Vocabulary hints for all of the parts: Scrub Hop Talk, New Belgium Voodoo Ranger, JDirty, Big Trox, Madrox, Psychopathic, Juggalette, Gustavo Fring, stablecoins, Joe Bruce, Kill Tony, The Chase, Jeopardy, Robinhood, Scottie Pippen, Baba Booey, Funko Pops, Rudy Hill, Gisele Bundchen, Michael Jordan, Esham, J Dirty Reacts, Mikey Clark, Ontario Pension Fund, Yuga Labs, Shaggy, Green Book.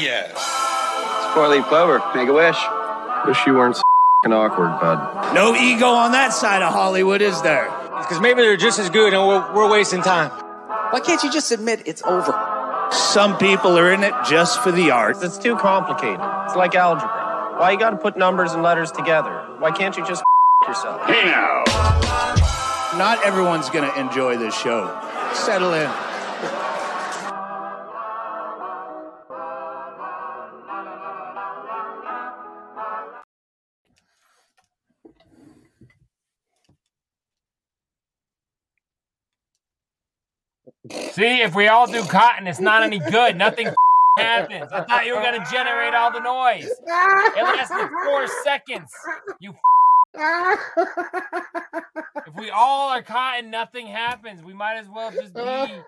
you? It's four-leaf clover. Make a wish. Wish you weren't so awkward, bud. No ego on that side of Hollywood, is there? Because maybe they're just as good and we're wasting time. Why can't you just admit it's over? Some people are in it just for the art. It's too complicated. It's like algebra. Why you gotta put numbers and letters together? Why can't you just yourself? Hey now! Not everyone's gonna enjoy this show. Settle in. See, if we all do cotton, it's not any good. Nothing happens. I thought you were going to generate all the noise. It lasted 4 seconds. You. If we all are cotton, nothing happens. We might as well just be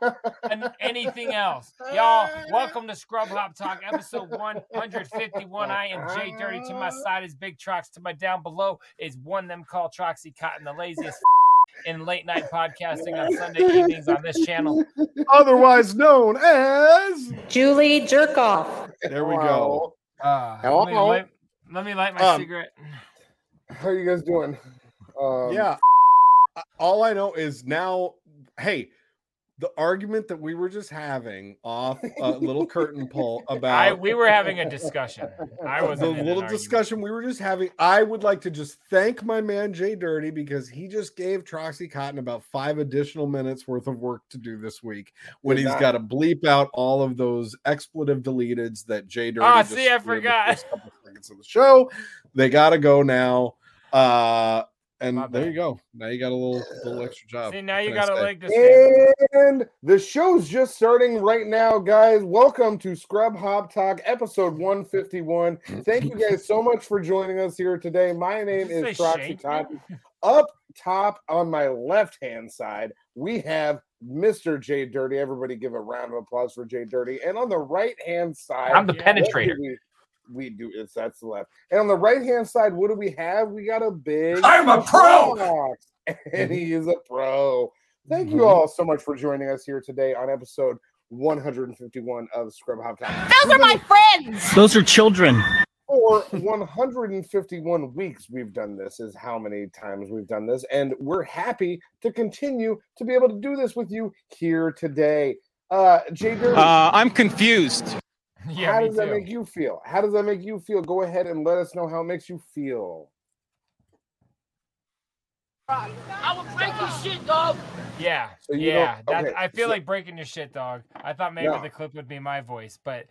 anything else. Y'all, welcome to Scrub Hop Talk, episode 151. I am J Dirty. To my side is Big Trox. To my down below is one them called Troxy Cotton, the laziest in late night podcasting on Sunday evenings on this channel, otherwise known as Julie Jerkoff. There we go. Let me light my cigarette. How are you guys doing? Yeah. All I know is now, hey, the argument that we were just having off a little curtain pull about we were having a discussion. I was the little discussion we were just having. I would like to just thank my man J Dirty because he just gave Troxy Cotton about 5 additional minutes worth of work to do this week when he's got to bleep out all of those expletive deleteds that J Dirty. Oh, see, I forgot. First couple seconds of the show, they gotta go now. And there you go. Now you got a little extra job. See, now you got a leg to stand. And the show's just starting right now, guys. Welcome to Scrub Hop Talk, episode 151. Thank you guys so much for joining us here today. My name is Troxy Cotton. Up top on my left-hand side, we have Mr. J Dirty. Everybody give a round of applause for J Dirty. And on the right-hand side, I'm the penetrator. We do it's that's the left, and on the right hand side, what do we have? We got a big I'm a pro, and he is a pro. Thank you all so much for joining us here today on episode 151 of Scrub Hop Time. Those are my friends, those are children. For 151 weeks, we've done this, is how many times we've done this, and we're happy to continue to be able to do this with you here today. Jay Durden, I'm confused. Yeah, how does that make you feel? How does that make you feel? Go ahead and let us know how it makes you feel. I will break your shit, dog. Yeah, so okay. I feel like breaking your shit, dog. I thought maybe the clip would be my voice, but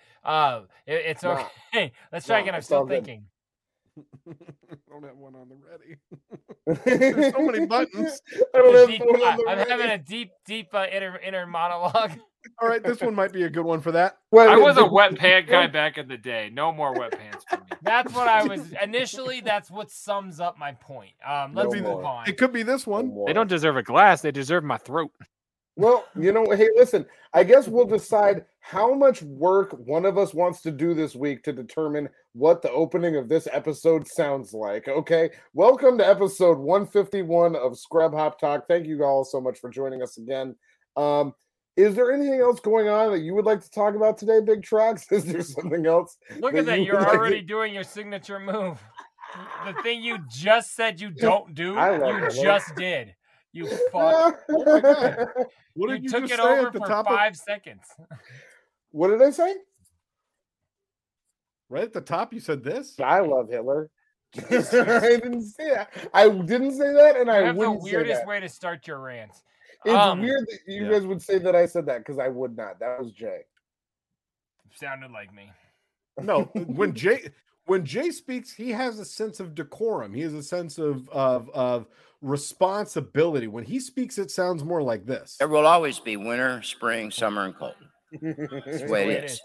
it's okay. Let's try again. I'm still thinking. I don't have one on the ready. There's so many buttons. I'm having a deep inner monologue. All right, this one might be a good one for that. Well, I was a wet pant guy back in the day. No more wet pants for me. That's what I was initially. That's what sums up my point. Let's move on. It could be this one. They don't deserve a glass. They deserve my throat. Well, you know, hey, listen, I guess we'll decide how much work one of us wants to do this week to determine what the opening of this episode sounds like, okay? Welcome to episode 151 of Scrub Hop Talk. Thank you all so much for joining us again. Is there anything else going on that you would like to talk about today, Big Trox? Is there something else? Look at that. You're already doing your signature move. The thing you just said you don't do, you just did. You fuck. Oh my God. What did you took just it say over at the for top 5 seconds. What did I say? Right at the top, you said this? I love Hitler. I didn't say that. I didn't say that, and I wouldn't say that. That's the weirdest way to start your rants. It's weird that you guys would say that I said that, because I would not. That was Jay. Sounded like me. No, when Jay speaks, he has a sense of decorum. He has a sense of responsibility. When he speaks, it sounds more like this. There will always be winter, spring, summer, and cold. That's the way it is.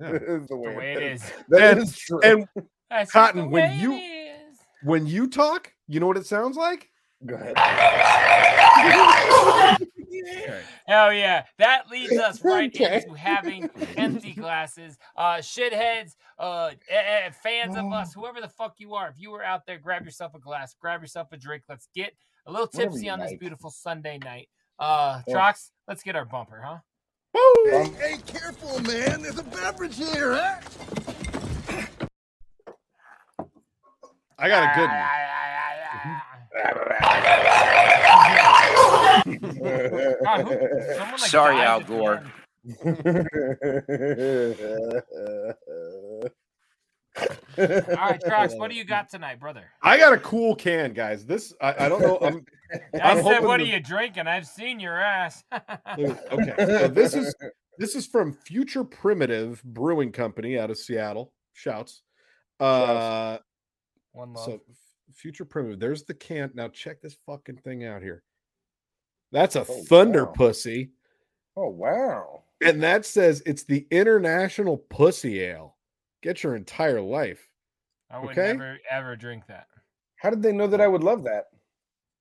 Yeah. It's the way it is. That is true. And that's Cotton, when you talk, you know what it sounds like? Go ahead. Hell yeah. That leads us right into having empty glasses. Shitheads, fans of us, whoever the fuck you are, if you were out there, grab yourself a glass, grab yourself a drink. Let's get a little tipsy on this beautiful Sunday night. Trox, let's get our bumper, huh? Hey, careful, man. There's a beverage here, huh? I got a good one. God, who, sorry, Al Gore. All right, Trox, what do you got tonight, brother? I got a cool can, guys. This, I don't know. I said, what are you drinking? I've seen your ass. Okay. So this is from Future Primitive Brewing Company out of Seattle. Shouts. One love. So Future Primitive. There's the can. Now check this fucking thing out here. That's a Thunder Pussy. Oh, wow. And that says it's the International Pussy Ale. Get your entire life. I would never, ever drink that. How did they know that I would love that?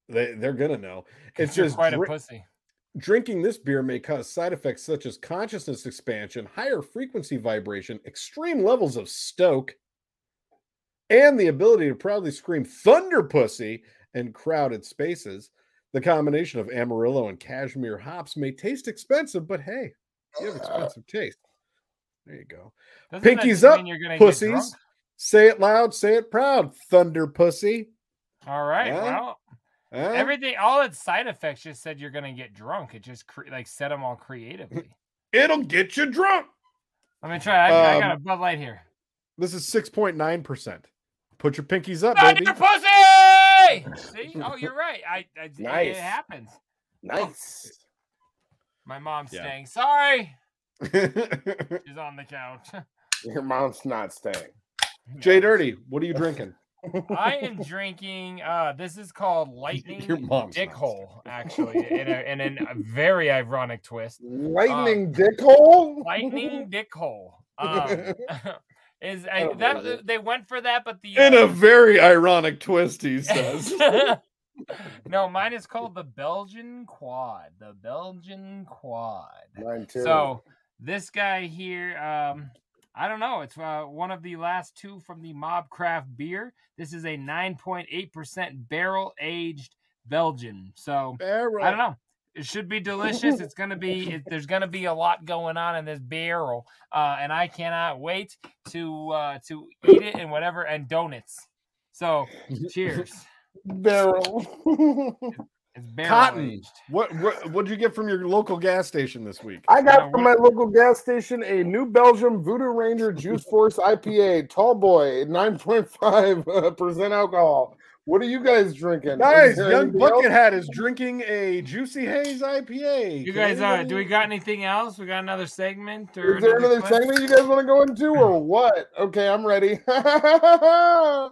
They're going to know. It's just quite a pussy. Drinking this beer may cause side effects such as consciousness expansion, higher frequency vibration, extreme levels of stoke, and the ability to proudly scream thunder pussy in crowded spaces. The combination of Amarillo and Cashmere hops may taste expensive, but hey, you have expensive taste. There you go. Doesn't Pinkies up, pussies. Say it loud, say it proud, thunder pussy. All right. Well, everything, all its side effects just said you're going to get drunk. It just said them all creatively. It'll get you drunk. Let me try. I got a Bud Light here. This is 6.9%. Put your pinkies up, thunder baby. Pussy! See? Oh, you're right. I nice. It happens. Nice. Oh. My mom's staying. Sorry. She's on the couch. Your mom's not staying. J Dirty, what are you drinking? I am drinking this is called Lightning Dickhole, actually, in a very ironic twist. Lightning Dickhole? Lightning Dickhole. They went for that, but in a very ironic twist, he says. No, mine is called the Belgian Quad. The Belgian Quad. Mine too. So this guy here, I don't know. It's one of the last two from the Mobcraft beer. This is a 9.8% barrel-aged Belgian. So I don't know. It should be delicious. It's going to be. There's going to be a lot going on in this barrel, and I cannot wait to eat it and whatever and donuts. So cheers. Barrel. It's barrel Cotton. Aged. What did you get from your local gas station this week? I got from my local gas station a New Belgium Voodoo Ranger Juice Force IPA, Tall Boy, 9.5% alcohol. What are you guys drinking? Nice. Young Buckethead is drinking a Juicy Haze IPA. You guys, do we got anything else? We got another segment? Or is there another segment you guys want to go into or what? Okay, I'm ready. No,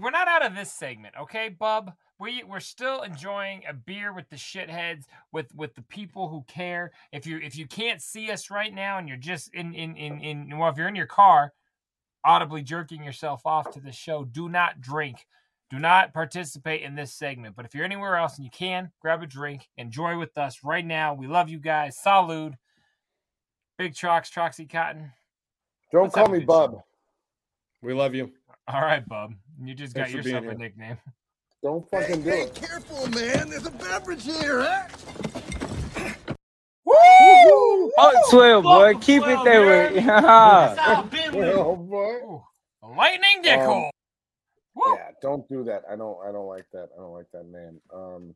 we're not out of this segment. Okay, bub. We're still enjoying a beer with the shitheads, with the people who care. If you can't see us right now and you're just if you're in your car audibly jerking yourself off to the show, do not drink. Do not participate in this segment. But if you're anywhere else and you can, grab a drink, enjoy with us right now. We love you guys. Salud. Big Trox, Troxy Cotton. Don't What's call me Bub. Show? We love you. All right, Bub. You just got yourself a nickname. Don't fucking do it. Hey, careful, man. There's a beverage here, huh? Woo! Oh, swell, boy. Keep it that way. Oh, boy. Lightning Dickhole. Yeah, don't do that. I don't like that. I don't like that name.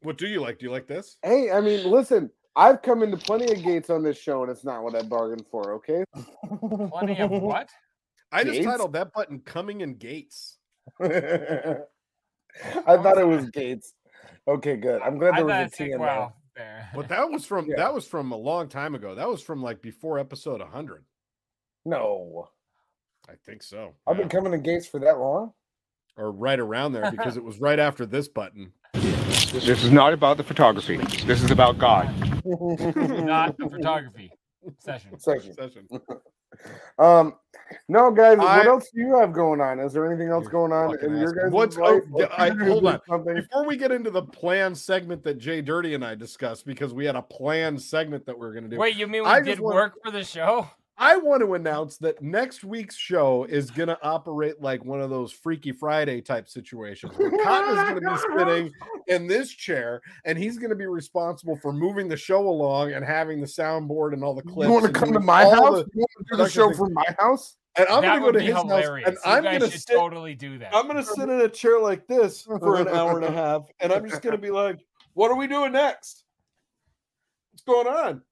What do you like? Do you like this? Hey, I mean, listen. I've come into plenty of gates on this show, and it's not what I bargained for, okay? Plenty of what? I just titled that button Coming in Gates. I thought it was Gates. Okay, good. I'm glad there was a T in there. But that was from a long time ago. That was from like before episode 100. No. I think so. I've been coming to Gates for that long? Or right around there, because it was right after this button. This is not about the photography. This is about God. Not the photography. Session. No, guys. What else do you have going on? Is there anything else going on in your guys' life? Hold on. Something? Before we get into the planned segment that J Dirty and I discussed, because we had a planned segment that we were going to do. Wait, you mean we did work for the show? I want to announce that next week's show is going to operate like one of those Freaky Friday type situations. Cotton is going to be sitting in this chair, and he's going to be responsible for moving the show along and having the soundboard and all the clips. You want to come to my house? You want to do the show from my house? And I'm going to go to his hilarious house, and I'm going to totally do that. I'm going to sit in a chair like this for an hour and a half, and I'm just going to be like, "What are we doing next? What's going on?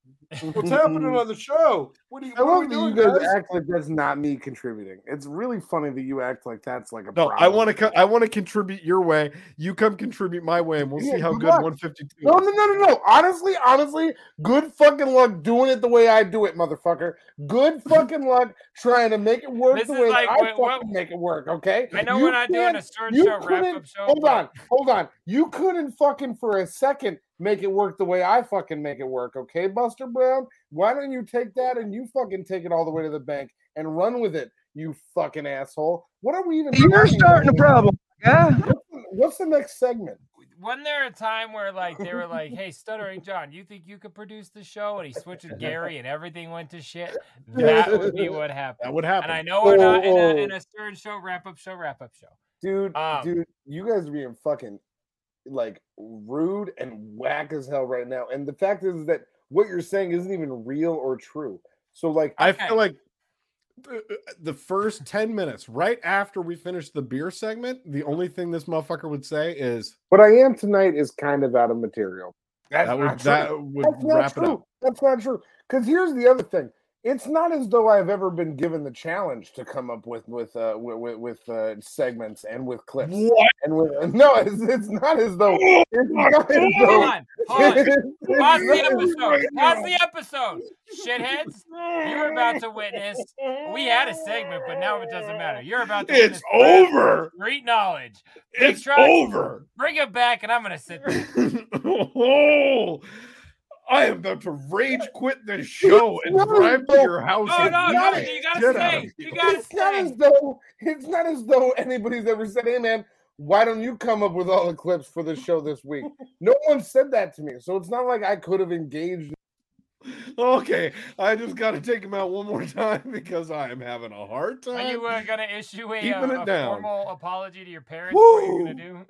What's happening on the show? What are we doing?" You guys act like that's not me contributing. It's really funny that you act like that's like a problem. I want to contribute your way. You come contribute my way, and we'll see how good 152. No. Honestly, good fucking luck doing it the way I do it, motherfucker. Good fucking luck trying to make it work the way make it work. Okay. I know we're not doing a Stern Show wrap-up show. Hold on. You couldn't fucking for a second make it work the way I fucking make it work, okay, Buster Brown? Why don't you take that and you fucking take it all the way to the bank and run with it, you fucking asshole? What are we even doing? You're starting a problem. Yeah. What's the next segment? Wasn't there a time where like they were like, "Hey, Stuttering John, you think you could produce the show?" And he switched to Gary, and everything went to shit. That would be what happened. That would happen. And I know we're not in a Stern Show wrap up show. Dude, you guys are being fucking like rude and whack as hell right now. And the fact is that what you're saying isn't even real or true. So like, okay. I feel like the first 10 minutes, right after we finish the beer segment, the only thing this motherfucker would say is, "What I am tonight is kind of out of material." That would wrap it up. That's not true. Because here's the other thing. It's not as though I've ever been given the challenge to come up with segments and with clips. What? And with no, it's not as though. It's not as though. Hold on. Pause the episode. Shitheads, you're about to witness. We had a segment, but now it doesn't matter. You're about to. It's over. Great knowledge. It's over. Bring it back, and I'm gonna sit there. Oh. I am about to rage quit this show and drive to your house. No, you gotta say. It's not as though anybody's ever said, "Hey, man, why don't you come up with all the clips for the show this week?" No one said that to me, so it's not like I could have engaged. Okay, I just got to take him out one more time because I am having a hard time. Are you going to issue a formal apology to your parents? Woo! What are you going to do?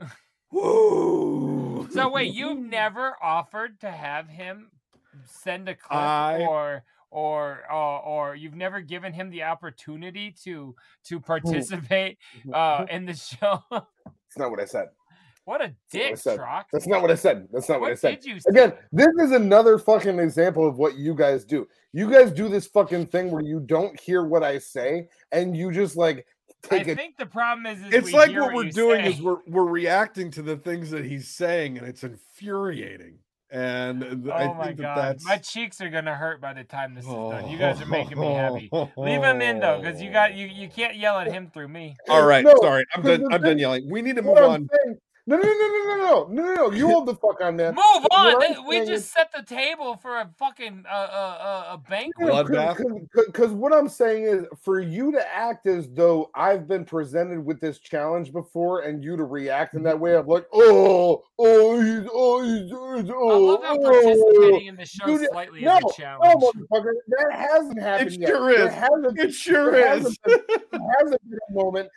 Woo. So wait, you've never offered to have him send a clip, or you've never given him the opportunity to participate in the show? That's not what I said. What a dick, Trox. That's not what I said. What did you say? Again, this is another fucking example of what you guys do. You guys do this fucking thing where you don't hear what I say, and you just like. I think the problem is it's like what we're doing is we're reacting to the things that he's saying, and it's infuriating. And my cheeks are gonna hurt by the time this is done. You guys are making me happy. Leave him in though, because you can't yell at him through me. All right, sorry, I'm done yelling. We need to move on. No, you hold the fuck on, man. Move on. We just set the table for a fucking a banquet. Because what I'm saying is for you to act as though I've been presented with this challenge before and you to react in that way of like, I love how participating in the show slightly is a challenge. No, motherfucker, that hasn't happened yet. It sure is. There hasn't been a moment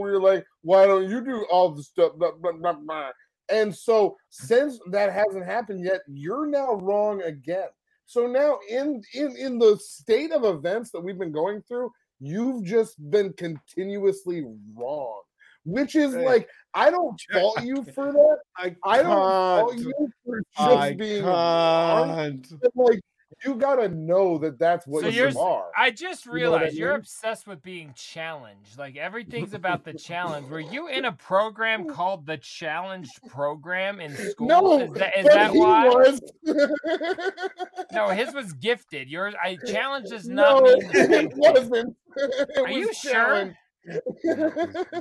where you're like, "Why don't you do all the stuff?" Blah, blah, blah. And so since that hasn't happened yet, you're now wrong again. So now in the state of events that we've been going through, you've just been continuously wrong, which is like, I don't fault you for that. I don't fault you for just being wrong. Like, you gotta know that that's what you are. I just realized you're obsessed with being challenged. Like everything's about the challenge. Were you in a program called the Challenge Program in school? No, is that why? Was. No, his was gifted. Yours, I challenge does not mean it wasn't. Are you sure? It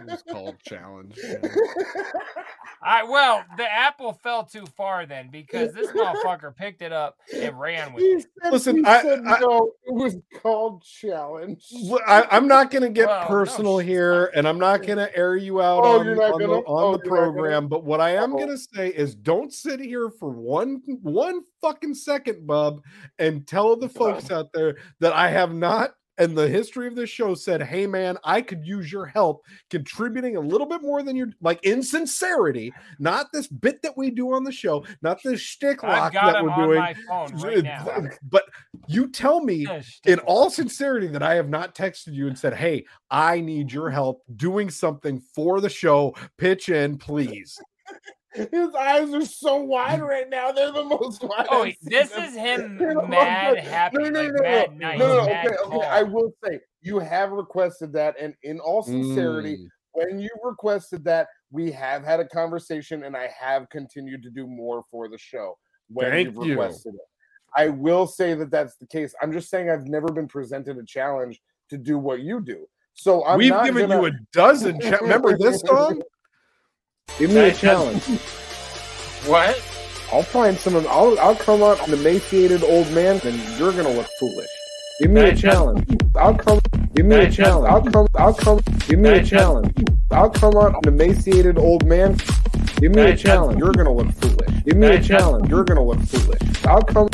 was called challenge. Yeah. Well, the apple fell too far then because this motherfucker picked it up and ran with it. Listen, it was called challenge. I'm not going to get personal here, and I'm not going to air you out on the program. But what I am going to say is, don't sit here for one fucking second, bub, and tell the folks out there that I have not and the history of this show said, hey man, I could use your help contributing a little bit more than you're like in sincerity, not this bit that we do on the show, not this shtick lock that we're doing. I've got him on my phone right now. But you tell me in all sincerity that I have not texted you and said, hey, I need your help doing something for the show. Pitch in, please. His eyes are so wide right now. They're the most wide. Oh, this is him mad happy. No, okay. I will say, you have requested that. And in all sincerity, when you requested that, we have had a conversation and I have continued to do more for the show when you've requested it. I will say that that's the case. I'm just saying I've never been presented a challenge to do what you do. So I'm We've given you a dozen. Remember this song? Give me a challenge. What? I'll find someone. I'll come up an emaciated old man, and you're gonna look foolish. Give me a challenge. I'll come. Give me a challenge. I'll come. Give me a challenge. I'll come up an emaciated old man. Give me a challenge. You're gonna look foolish. Give me a challenge. You're gonna look foolish. I'll come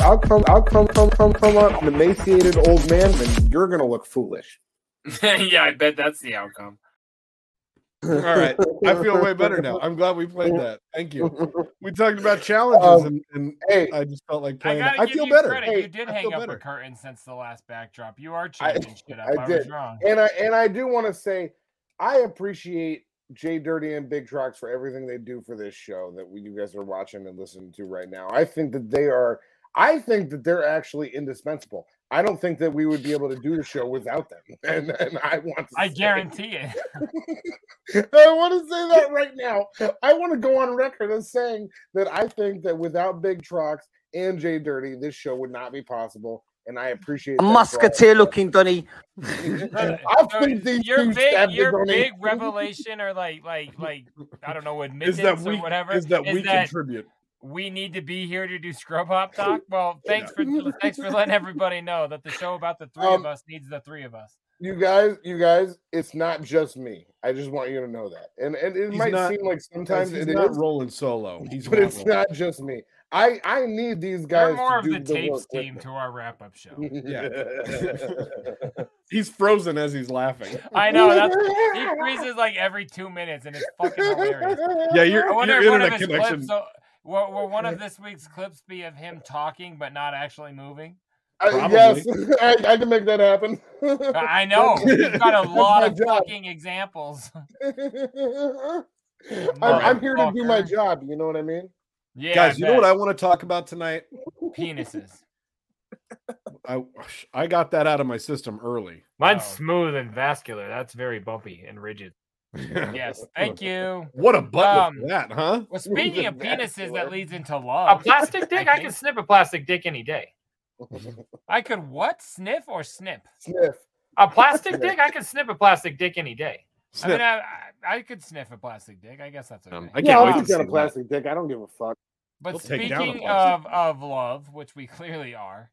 up an emaciated old man, and you're gonna look foolish. Yeah, I bet that's the outcome. All right, I feel way better now. I'm glad we played that. Thank you. We talked about challenges, and hey, I just felt like playing. I feel better. Hey, you did hang up a curtain since the last backdrop. You are changing shit up. I was wrong. And I do want to say, I appreciate J Dirty and Big Trox for everything they do for this show that you guys are watching and listening to right now. I think that they are. I think that they're actually indispensable. I don't think that we would be able to do the show without them. And I want to guarantee it. I want to say that right now. I want to go on record as saying that I think that without Big Trox and J Dirty, this show would not be possible. And I appreciate it. Musketeer looking, Donnie. Your big revelation or like I don't know, admittance or whatever. Is that we contribute. We need to be here to do Scrub Hop Talk. Well, thanks for letting everybody know that the show about the three of us needs the three of us. You guys, it's not just me. I just want you to know that. And it might seem like sometimes it is not rolling solo. It's not just me. I need these guys. We're more to do of the tapes team to our wrap up show. Yeah. He's frozen as he's laughing. I know. He freezes like every 2 minutes, and it's fucking hilarious. Yeah, you're in a connection. Will one of this week's clips be of him talking but not actually moving? Yes, I can make that happen. I know. You've got a lot of fucking examples. I'm here to do my job. You know what I mean? Yeah, guys, you know what I want to talk about tonight? Penises. I got that out of my system early. Mine's smooth and vascular. That's very bumpy and rigid. Yes, thank you. What a butt with that, huh? Well, speaking of penises, that leads into love. A plastic dick? I can snip a plastic dick any day. I could what? Sniff or snip? Sniff. A plastic dick? I can snip a plastic dick any day. Sniff. I mean, I could sniff a plastic dick. I guess that's okay. I can't wait to get a plastic dick. I don't give a fuck. But speaking of love, which we clearly are,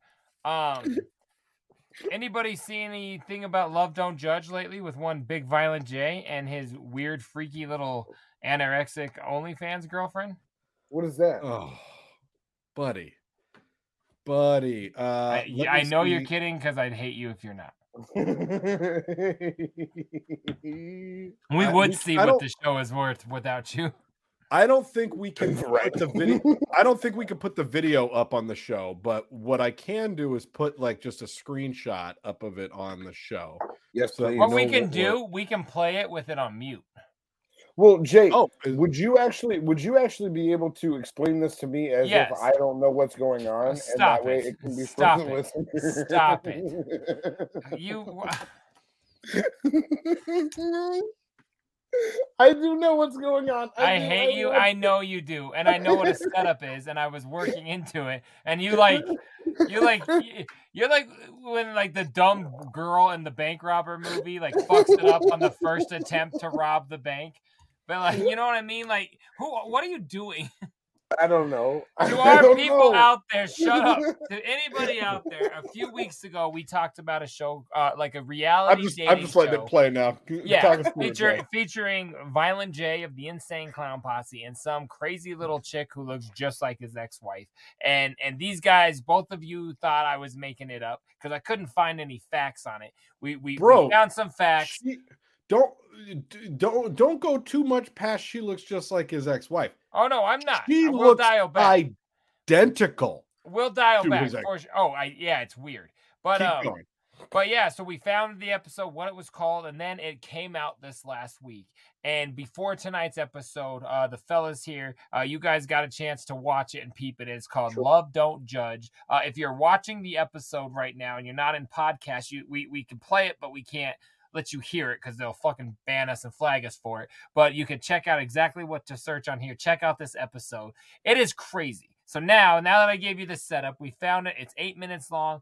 anybody see anything about Love Don't Judge lately with one big Violent J and his weird, freaky little anorexic OnlyFans girlfriend? What is that? Oh, buddy. I know you're kidding because I'd hate you if you're not. We would see what the show is worth without you. I don't think we can put the video. I don't think we can put the video up on the show, but what I can do is put like just a screenshot up of it on the show. Yes, so what we can do, we can play it with it on mute. Well, Jake, would you actually be able to explain this to me as if I don't know what's going on? Stop and that it. Way it can be Stop it. Listeners. Stop it. You. I do know what's going on. I hate you. I know you do, and I know what a setup is, and I was working into it. And you're like when like the dumb girl in the bank robber movie like fucks it up on the first attempt to rob the bank, but like you know what I mean? Like what are you doing? I don't know. To our people out there, shut up. To anybody out there, a few weeks ago, we talked about a show, like a reality dating show. I'm just letting it play now. Yeah, featuring Violent J of the Insane Clown Posse and some crazy little chick who looks just like his ex-wife. And these guys, both of you thought I was making it up because I couldn't find any facts on it. We found some facts. Don't go too much past she looks just like his ex-wife. Oh no, I'm not. She looks identical. We'll dial back. Yeah, it's weird. But but yeah, so we found the episode, what it was called, and then it came out this last week. And before tonight's episode, the fellas here, you guys got a chance to watch it and peep it. It's called Love Don't Judge. If you're watching the episode right now and you're not in podcast, we can play it, but we can't let you hear it because they'll fucking ban us and flag us for it. But you can check out exactly what to search on here. Check out this episode. It is crazy. So now that I gave you the setup, we found it. It's 8 minutes long.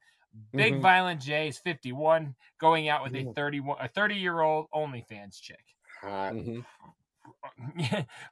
Big Violent J is 51, going out with a 30-year-old OnlyFans chick.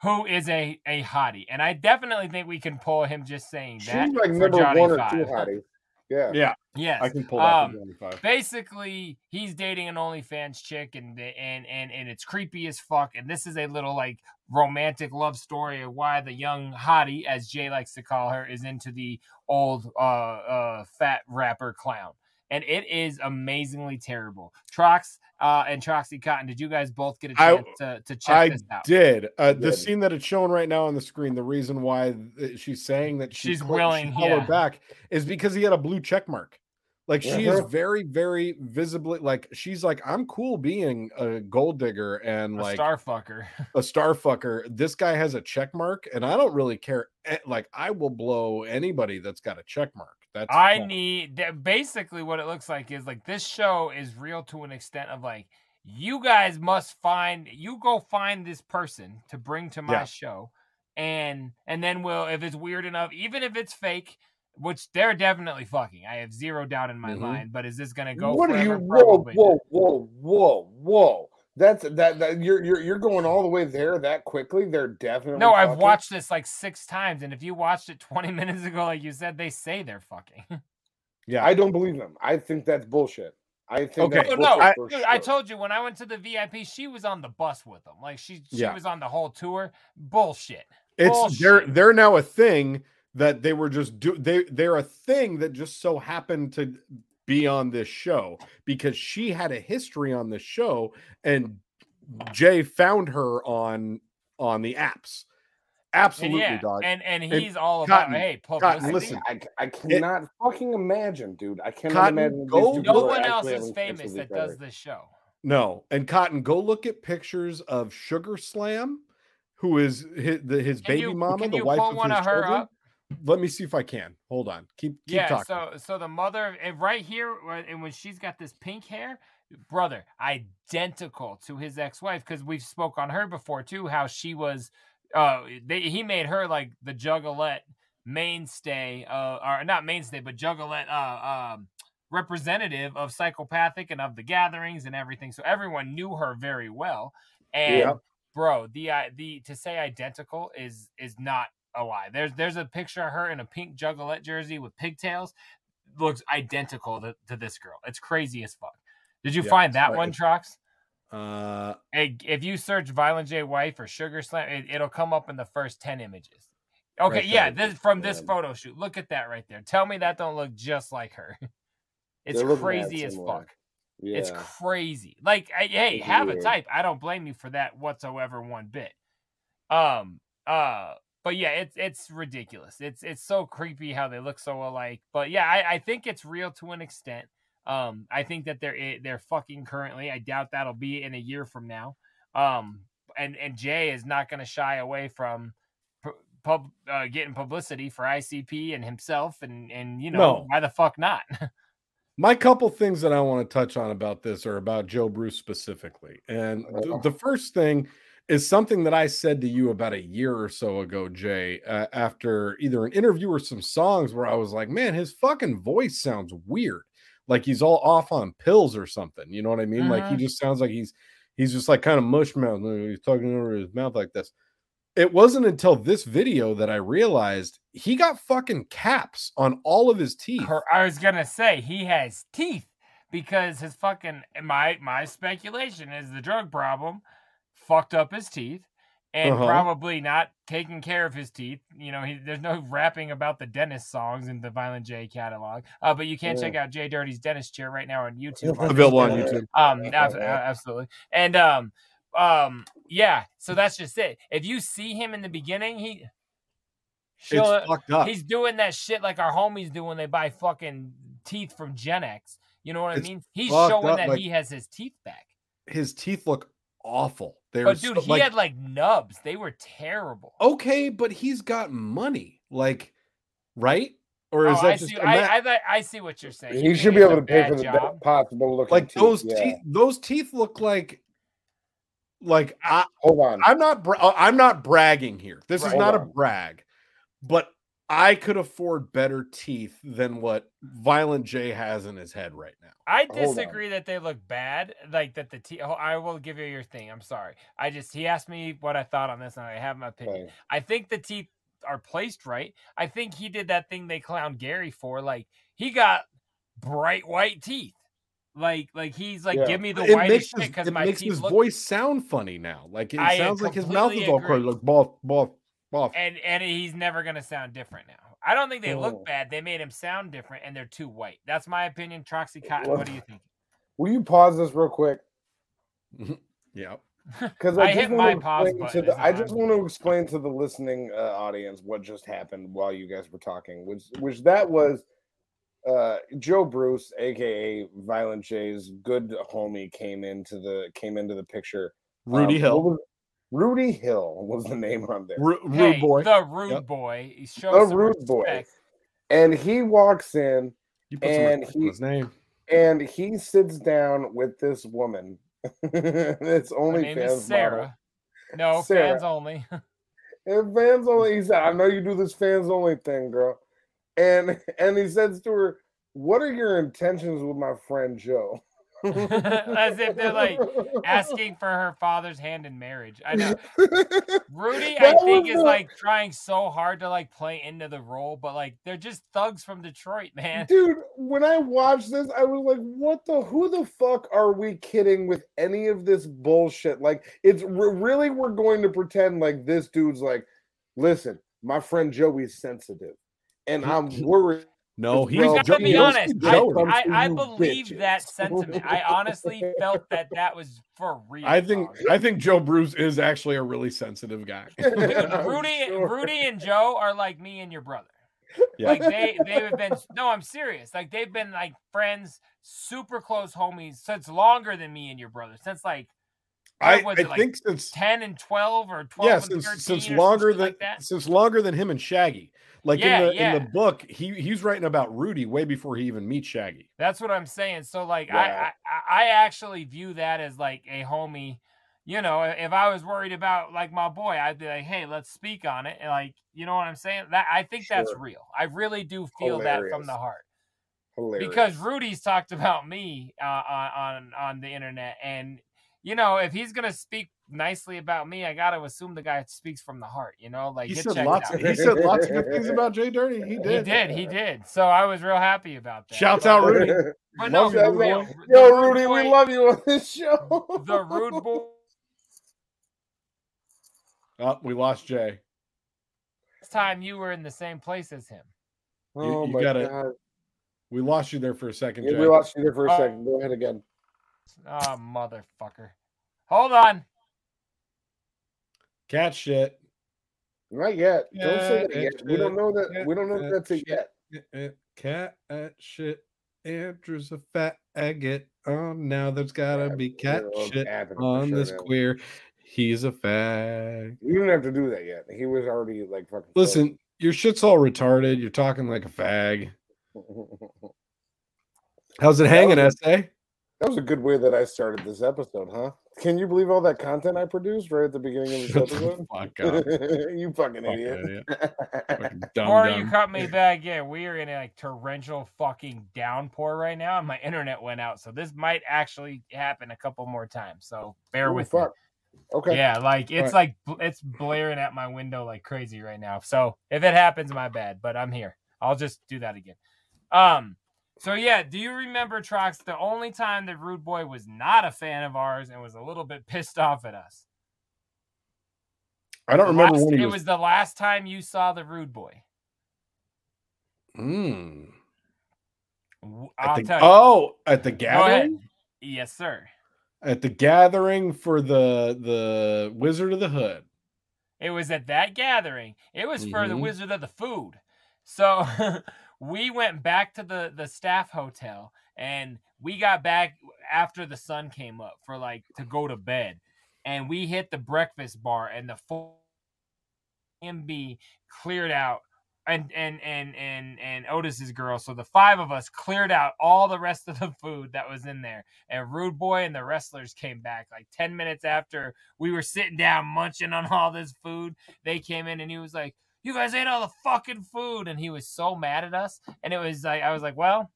Who is a hottie. And I definitely think we can pull him just saying that. She's like number one or two hottie. Yeah. I can pull that from 25. Basically, he's dating an OnlyFans chick, and it's creepy as fuck. And this is a little like romantic love story of why the young hottie, as Jay likes to call her, is into the old fat rapper clown. And it is amazingly terrible. Trox and Troxy Cotton, did you guys both get a chance to check this out? I did. The scene that it's shown right now on the screen, the reason why she's saying that she's willing to follow back is because he had a blue check mark. Like she is very, very visibly like she's like, I'm cool being a gold digger and like a star fucker. This guy has a check mark, and I don't really care. Like I will blow anybody that's got a check mark. Basically what it looks like is like this show is real to an extent of like you guys must find this person to bring to my show, and then we'll, if it's weird enough, even if it's fake. Which they're definitely fucking. I have zero doubt in my mind, but is this gonna go? What forever? Are you? Whoa! That's you're going all the way there that quickly. They're definitely fucking. I've watched this like six times, and if you watched it 20 minutes ago, like you said, they say they're fucking. Yeah, I don't believe them. I think that's bullshit. I think I told you when I went to the VIP, she was on the bus with them. Like she was on the whole tour. Bullshit. It's they're now a thing. That they were just they're a thing that just so happened to be on this show because she had a history on the show and Jay found her on the apps. Absolutely, dog. And he's all about Cotton, listen, I cannot fucking imagine, dude. I cannot imagine. No one else is famous that does this show. No, and Cotton, go look at pictures of Sugar Slam, who is his baby mama, the wife of his children. Let me see if I can. Hold on. Keep talking. So the mother, and right here, and when she's got this pink hair, brother, identical to his ex-wife, because we've spoke on her before, too, how she was, he made her like the Juggalette mainstay, or not mainstay, but Juggalette representative of Psychopathic and of the gatherings and everything. So everyone knew her very well. And, bro, the to say identical is not a lie. There's a picture of her in a pink Juggalette jersey with pigtails. Looks identical to this girl. It's crazy as fuck. Did you find that one, Trox? If you search Violent J wife or Sugar Slam, it'll come up in the first 10 images. Okay, right this photo shoot. Look at that right there. Tell me that don't look just like her. It's crazy as fuck. Yeah. It's crazy. Like, hey, have a type. I don't blame you for that whatsoever, one bit. But yeah, it's ridiculous. It's so creepy how they look so alike. But yeah, I think it's real to an extent. I think that they're fucking currently. I doubt that'll be in a year from now. And Jay is not going to shy away from getting publicity for ICP and himself. And you know, why the fuck not? My couple things that I want to touch on about this are about Joe Bruce specifically. And the first thing is something that I said to you about a year or so ago, Jay, after either an interview or some songs where I was like, man, his fucking voice sounds weird. Like he's all off on pills or something. You know what I mean? Like he just sounds like he's just like kind of mush mouth. He's talking over his mouth like this. It wasn't until this video that I realized he got fucking caps on all of his teeth. I was going to say he has teeth because his fucking, my speculation is the drug problem fucked up his teeth and probably not taking care of his teeth. You know, there's no rapping about the dentist songs in the Violent J catalog, but you can check out J Dirty's Dentist Chair right now on YouTube. Available on YouTube. Absolutely. And, yeah, so that's just it. If you see him in the beginning, it's fucked up. He's doing that shit like our homies do when they buy fucking teeth from Gen X. You know what I mean? He's showing up, that like, he has his teeth back. His teeth look awful. But dude, he had like nubs. They were terrible. Okay, but he's got money. Like, right? Or is that just? I see what you're saying. You should be able to pay for the best possible looking. Like those teeth look like. Like I'm not bragging here. This is not a brag, but I could afford better teeth than what Violent J has in his head right now. I disagree that they look bad. Like that the teeth. Oh, I will give you your thing. I'm sorry. He asked me what I thought on this, and I have my opinion. Right. I think the teeth are placed right. I think he did that thing they clowned Gary for. Like he got bright white teeth. Like he's like, give me the whitest shit because my teeth his voice sound funny now. Like it sounds like his mouth is all crazy, like boff. And he's never gonna sound different now. I don't think they look bad. They made him sound different, and they're too white. That's my opinion. Troxy Cotton, what do you think? Will you pause this real quick? Yeah, because I hit my pause button. I just want to explain to the listening audience what just happened while you guys were talking, which that was. Joe Bruce, aka Violent J's good homie, came into the picture. Rudy Hill. Rudy Hill was the name on there. Rude boy. The rude boy. He shows the rude boy. And he walks in. You put his name. And he sits down with this woman. It's only fans. Sarah. Model. No, Sarah. Fans only. And fans only. He said, "I know you do this fans only thing, girl." And he says to her, "What are your intentions with my friend Joe?" As if they're like asking for her father's hand in marriage. I know. Rudy, I think, is like trying so hard to like play into the role, but like they're just thugs from Detroit, man. Dude, when I watched this, I was like, who the fuck are we kidding with any of this bullshit? Like, we're going to pretend like this dude's like, "Listen, my friend Joey's sensitive. And I'm worried." No, he's got to be honest. I believe that sentiment. I honestly felt that was for real. I think Joe Bruce is actually a really sensitive guy. Dude, Rudy and Joe are like me and your brother. Yeah. Like they have been. No, I'm serious. Like they've been like friends, super close homies since longer than me and your brother. Since like. I think since 10 and 12 or 12 and 13 since longer than him and Shaggy. Like in the book, he's writing about Rudy way before he even meets Shaggy. That's what I'm saying. So like I actually view that as like a homie. You know, if I was worried about like my boy, I'd be like, "Hey, let's speak on it." And like, you know what I'm saying? That I think that's real. I really do feel that from the heart. Hilarious. Because Rudy's talked about me on the internet, and you know, if he's gonna speak nicely about me, I gotta assume the guy speaks from the heart. You know, like he said lots of good things about J Dirty. He did. So I was real happy about that. Shouts out Rudy. But no, Rudy, we love you on this show. The rude boy. Oh, we lost Jay. This time you were in the same place as him. Oh my God, we lost you there for a second. Yeah, we lost you there for a second. Go ahead again. Oh, motherfucker. Hold on. Cat shit. Not yet. Don't say that yet. We don't know that. We don't know that that's it yet. Cat shit. Andrew's a fat agate. Oh, now there's gotta be cat shit on this queer. He's a fag. You didn't have to do that yet. He was already like fucking. Listen, your shit's all retarded. You're talking like a fag. How's it hanging, S.A.? That was a good way that I started this episode, huh? Can you believe all that content I produced right at the beginning of this episode? Fuck up. You fucking idiot. Fucking dumb. Or you cut me back. Yeah, we are in a like, torrential fucking downpour right now, and my internet went out. So this might actually happen a couple more times. So bear with me. Okay. Yeah, like it's right. Like it's blaring at my window like crazy right now. So if it happens, my bad. But I'm here. I'll just do that again. So yeah, do you remember, Trox, the only time that Rude Boy was not a fan of ours and was a little bit pissed off at us? I don't remember when it was the last time you saw the Rude Boy. Hmm. I'll tell you. Oh, at the gathering? Yes, sir. At the gathering for the Wizard of the Hood. It was at that gathering. It was for the Wizard of the Food. So we went back to the staff hotel, and we got back after the sun came up for like to go to bed. And we hit the breakfast bar, and the full MB cleared out, and Otis's girl. So the five of us cleared out all the rest of the food that was in there. And Rude Boy and the wrestlers came back like 10 minutes after we were sitting down munching on all this food. They came in, and he was like, "You guys ate all the fucking food." And he was so mad at us. And it was like, I was like, well,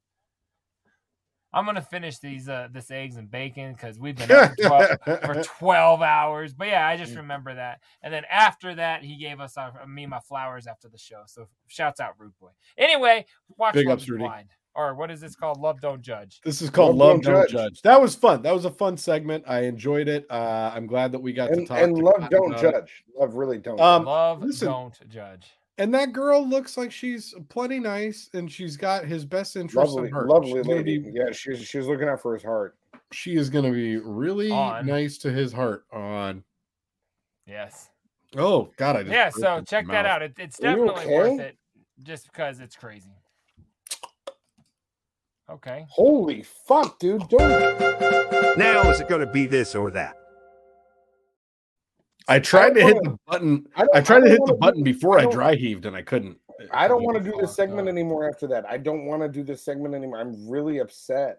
I'm going to finish these this eggs and bacon because we've been up for 12 hours. But, yeah, I just remember that. And then after that, he gave us me my flowers after the show. So, shouts out, Rude Boy. Anyway, watch Big Love Ups, Rudy. Blind. Or what is this called? Love Don't Judge. This is called Love Don't Judge. That was fun. That was a fun segment. I enjoyed it. I'm glad that we got to talk. And Love Don't Judge. Love really don't. Don't judge. And that girl looks like she's plenty nice, and she's got his best interest in her. Lovely lady. Yeah, she's looking out for his heart. She is going to be really nice to his heart. Yes. Oh, God. Yeah, so check that out. It's definitely worth it just because it's crazy. Okay. Holy fuck, dude. Now is it going to be this or that? I tried to hit the button. I tried to hit the button before I dry heaved, and I couldn't. I don't want to do this segment anymore after that. I don't want to do this segment anymore. I'm really upset.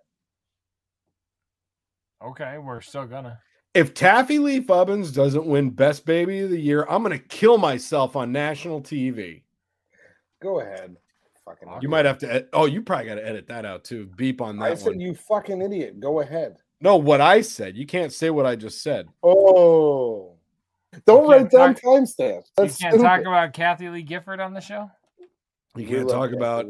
Okay, we're still gonna. If Taffy Lee Fubbins doesn't win Best Baby of the Year, I'm gonna kill myself on national TV. Go ahead. Fucking. You might have to. You probably got to edit that out too. Beep on that one. I said you fucking idiot. Go ahead. No, what I said. You can't say what I just said. Oh. Don't write down timestamps. You can't talk about Kathy Lee Gifford on the show. You can't talk about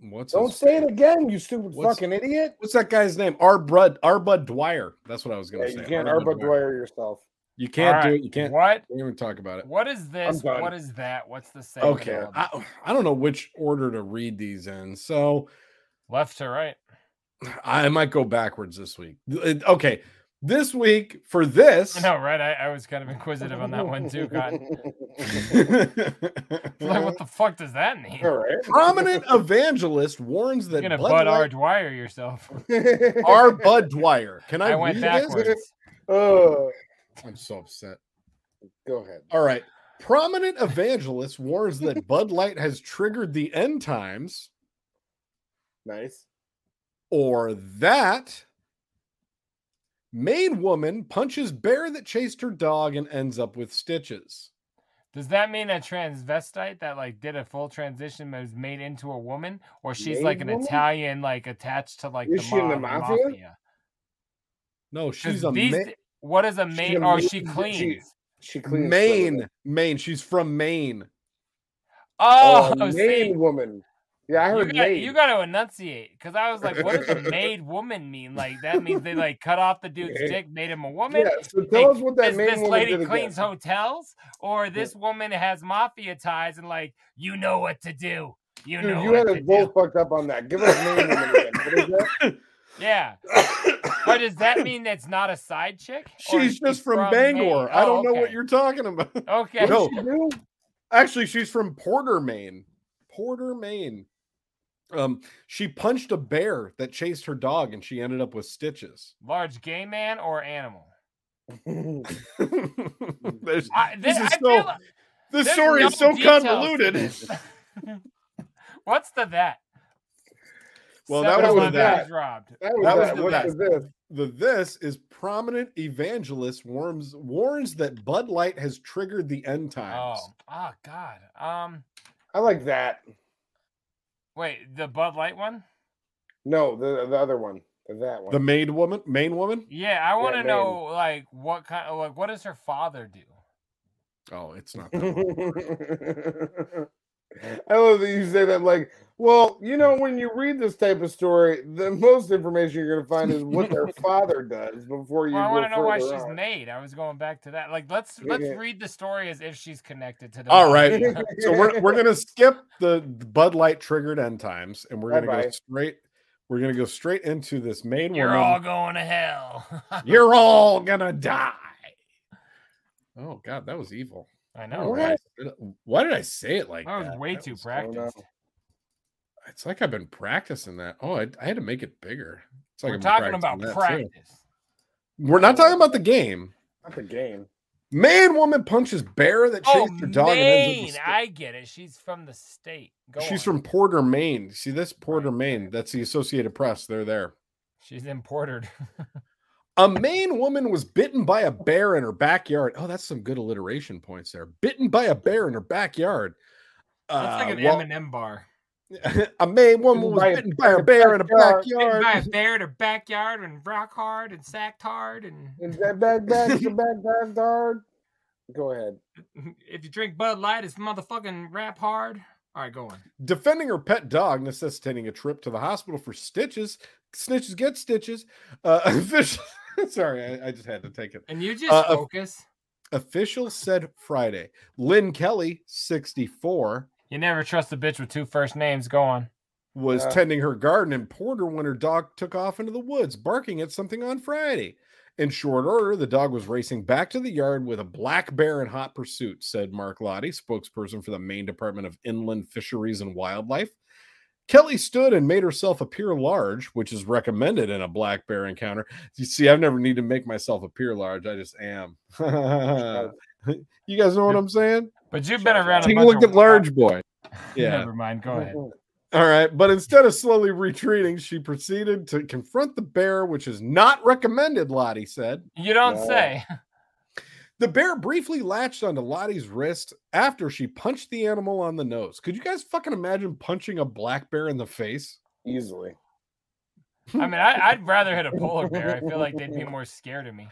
what's. Don't say it again, you stupid fucking idiot. What's that guy's name? Arbud Dwyer. That's what I was going to say. You can't Arbud Dwyer yourself. You can't do it. You can't. What? We even talk about it. What is this? What is that? What's the same? Okay, I don't know which order to read these in. So left to right. I might go backwards this week. Okay. This week for this. No, right? I was kind of inquisitive on that one too, Cotton. Like, what the fuck does that mean? Right. Prominent evangelist warns that. You're gonna Bud R. Dwyer yourself. R. Bud Dwyer. Can I went read backwards. This? Oh, I'm so upset. Go ahead. All right. Prominent evangelist warns that Bud Light has triggered the end times. Nice. Or that. Maid woman punches bear that chased her dog and ends up with stitches. Does that mean a transvestite that like did a full transition was made into a woman, or she's maid like an woman? Italian, like attached to like is the, she in the mafia? No, she's a maid. What is a maid? Oh, she cleans. She cleans. Maine. She's from Maine. Oh, Maine woman. Yeah, I heard you got to enunciate because I was like, what does a maid woman mean? Like, that means they like cut off the dude's dick, made him a woman. Yeah, so tell us what that maid woman did. This lady cleans hotels, or this woman has mafia ties and like, you know what to do. You had us both fucked up on that. Give us a maid woman again. What is that? Yeah. Or does that mean that's not a side chick? She's just from Bangor. Oh, I don't know what you're talking about. Okay. No. Actually, she's from Porter, Maine. She punched a bear that chased her dog, and she ended up with stitches. Large gay man or animal? This story is so convoluted. What's the that? Well, that was that. This is prominent evangelist warns that Bud Light has triggered the end times. Oh God. I like that. Wait, the Bud Light one? No, the other one. That one. The main woman? Yeah, I want to know, like, what kind of, like, what does her father do? Oh, it's not that. I love that you say that, like, well, you know, when you read this type of story, the most information you're going to find is what their father does before you. Well, I want to know why she's made. I was going back to that. Like, let's read the story as if she's connected to the. All right, so we're going to skip the Bud Light triggered end times, and we're going to go straight. We're going to go straight into this main. You're woman. All going to hell. You're all gonna die. Oh God, that was evil. I know. Right? Why did I say it like that? I was way too practiced. It's like I've been practicing that. Oh, I had to make it bigger. It's like we're talking about practice. Too. We're not talking about the game. Not the game. Maine woman punches bear that chased her dog. Maine. I get it. She's from the state. She's from Porter, Maine. See this Porter, Maine. That's the Associated Press. They're there. She's imported. A Maine woman was bitten by a bear in her backyard. Oh, that's some good alliteration points there. Bitten by a bear in her backyard. That's like an M&M bar. A Maine woman was bitten by a bear in her backyard. Bitten by a bear in her backyard and rock hard and sacked hard and back hard. Go ahead. If you drink Bud Light, it's motherfucking rap hard. All right, go on. Defending her pet dog, necessitating a trip to the hospital for stitches. Snitches get stitches. Official. Sorry, I just had to take it. And you just focus. Official said Friday. Lynn Kelly, 64. You never trust a bitch with two first names. Go on. Was tending her garden in Porter when her dog took off into the woods, barking at something on Friday. In short order, the dog was racing back to the yard with a black bear in hot pursuit, said Mark Lottie, spokesperson for the Maine Department of Inland Fisheries and Wildlife. Kelly stood and made herself appear large, which is recommended in a black bear encounter. You see, I've never needed to make myself appear large. I just am. You guys know what I'm saying? But you've been around. Take a look at large boy. Yeah. Never mind. Go ahead. All right. But instead of slowly retreating, she proceeded to confront the bear, which is not recommended, Lottie said. You don't say. The bear briefly latched onto Lottie's wrist after she punched the animal on the nose. Could you guys fucking imagine punching a black bear in the face? Easily. I mean, I'd rather hit a polar bear. I feel like they'd be more scared of me.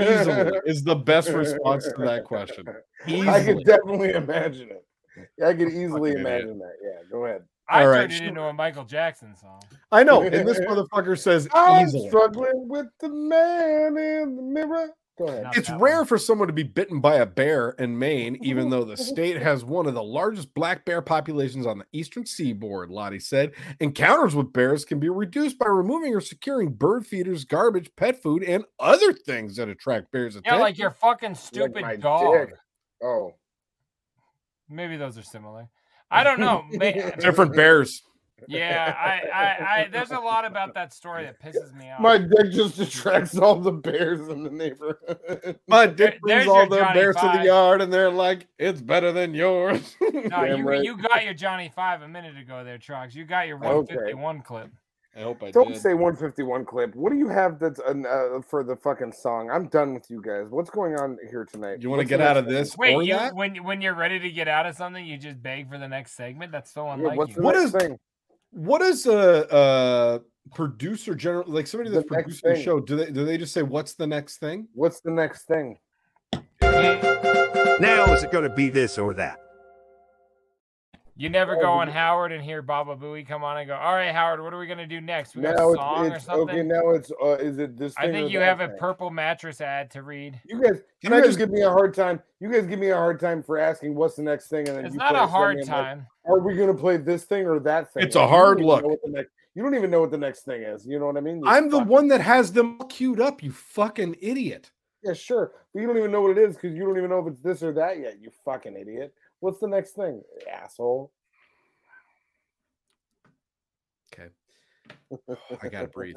Easily is the best response to that question. Easily. I could definitely imagine it. I could easily imagine that. Yeah, go ahead. I turned it into a Michael Jackson song. I know. And this motherfucker says, easily. I'm struggling with the man in the mirror. It's rare for someone to be bitten by a bear in Maine, even though the state has one of the largest black bear populations on the eastern seaboard, Lottie said. Encounters with bears can be reduced by removing or securing bird feeders, garbage, pet food, and other things that attract bears' attention. Yeah, like your fucking stupid dog. Dick. Oh. Maybe those are similar. I don't know. Different bears. Yeah, I there's a lot about that story that pisses me off. My dick just attracts all the bears in the neighborhood. My dick brings all the bears to the yard, and they're like, it's better than yours. No, you got your Johnny 5 a minute ago there, Trox. You got your 151 clip. I hope I did. Don't say 151 clip. What do you have that's for the fucking song? I'm done with you guys. What's going on here tonight? You want to get out of this? Wait, when you're ready to get out of something, you just beg for the next segment? That's so unlike you. What is... What is a producer general, like somebody that's producing the show? Do they just say what's the next thing? What's the next thing? Now is it going to be this or that? You never go on Howard and hear Baba Booey come on and go, all right, Howard, what are we going to do next? We got a song or something. Okay, now it's is it this? I think you have a purple mattress ad to read. You guys, I just give me a hard time? You guys give me a hard time for asking what's the next thing, and then it's not a hard time. Are we going to play this thing or that thing? It's a hard look. You don't even know what the next thing is. You know what I mean? I'm the one that has them queued up, you fucking idiot. Yeah, sure. But you don't even know what it is because you don't even know if it's this or that yet, you fucking idiot. What's the next thing, asshole? Okay. I got to breathe.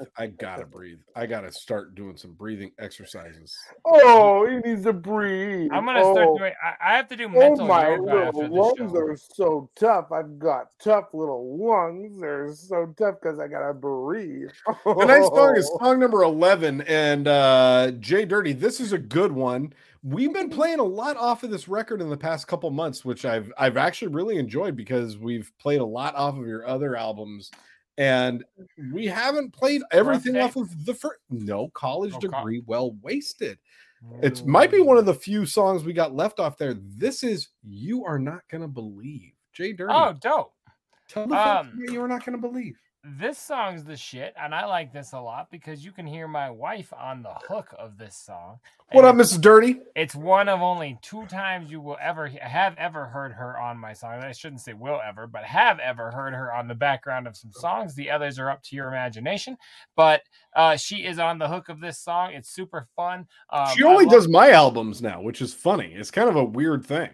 I got to start doing some breathing exercises. Oh, he needs to breathe. I'm going to start doing... I have to do mental yoga after this show. My lungs are so tough. I've got tough little lungs. They're so tough because I got to breathe. The next song is song number 11. And J Dirty, this is a good one. We've been playing a lot off of this record in the past couple months, which I've actually really enjoyed because we've played a lot off of your other albums. And we haven't played everything off of the first. No college degree well wasted. It might be one of the few songs we got left off there. This is You Are Not Gonna Believe. J Dirty. Oh, dope. Tell the folks You Are Not Gonna Believe. This song's the shit, and I like this a lot because you can hear my wife on the hook of this song. What up, Mrs. Dirty? It's one of only two times you will ever have ever heard her on my song. I shouldn't say will ever, but have ever heard her on the background of some songs. The others are up to your imagination, but she is on the hook of this song. It's super fun. She only does my albums now, which is funny. It's kind of a weird thing.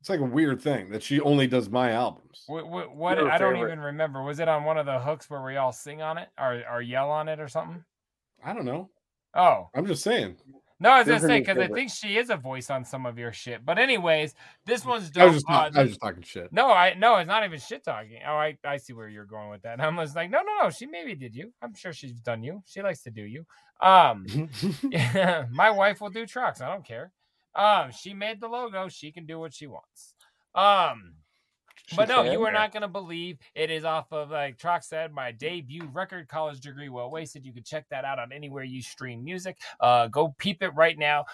It's like a weird thing that she only does my albums. What I don't even remember. Was it on one of the hooks where we all sing on it or yell on it or something? I don't know. Oh, I'm just saying. No, I was going to say, because I think she is a voice on some of your shit. But anyways, this one's dope. I was just talking shit. No, it's not even shit talking. Oh, I see where you're going with that. And I'm just like, no. She maybe did you. I'm sure she's done you. She likes to do you. My wife will do trucks. I don't care. She made the logo. She can do what she wants. But no, You Are Not Gonna Believe. It is off of, like Trox said, my debut record, College Degree Well Wasted. You can check that out on anywhere you stream music. Go peep it right now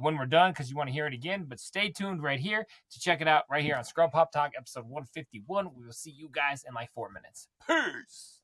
when we're done, because you want to hear it again. But stay tuned right here to check it out right here on Scrub Hop Talk, episode 151. We will see you guys in like 4 minutes. Peace.